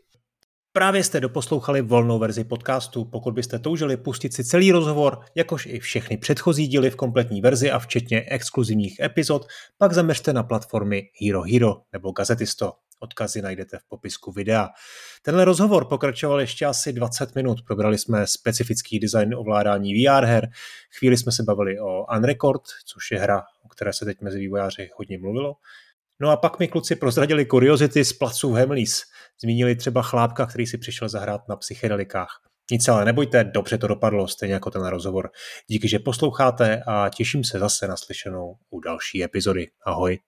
Právě jste doposlouchali volnou verzi podcastu. Pokud byste toužili pustit si celý rozhovor, jakož i všechny předchozí díly v kompletní verzi a včetně exkluzivních epizod, pak zaměřte na platformy Hero Hero nebo Gazetisto. Odkazy najdete v popisku videa. Tenhle rozhovor pokračoval ještě asi 20 minut. Probrali jsme specifický design ovládání VR her, chvíli jsme se bavili o Unrecord, což je hra, o které se teď mezi vývojáři hodně mluvilo. No a pak mi kluci prozradili kuriozity z placů Hemlís. Zmínili třeba chlápka, který si přišel zahrát na psychedelikách. Nic ale nebojte, dobře to dopadlo, stejně jako ten rozhovor. Díky, že posloucháte a těším se zase na slyšenou u další epizody. Ahoj.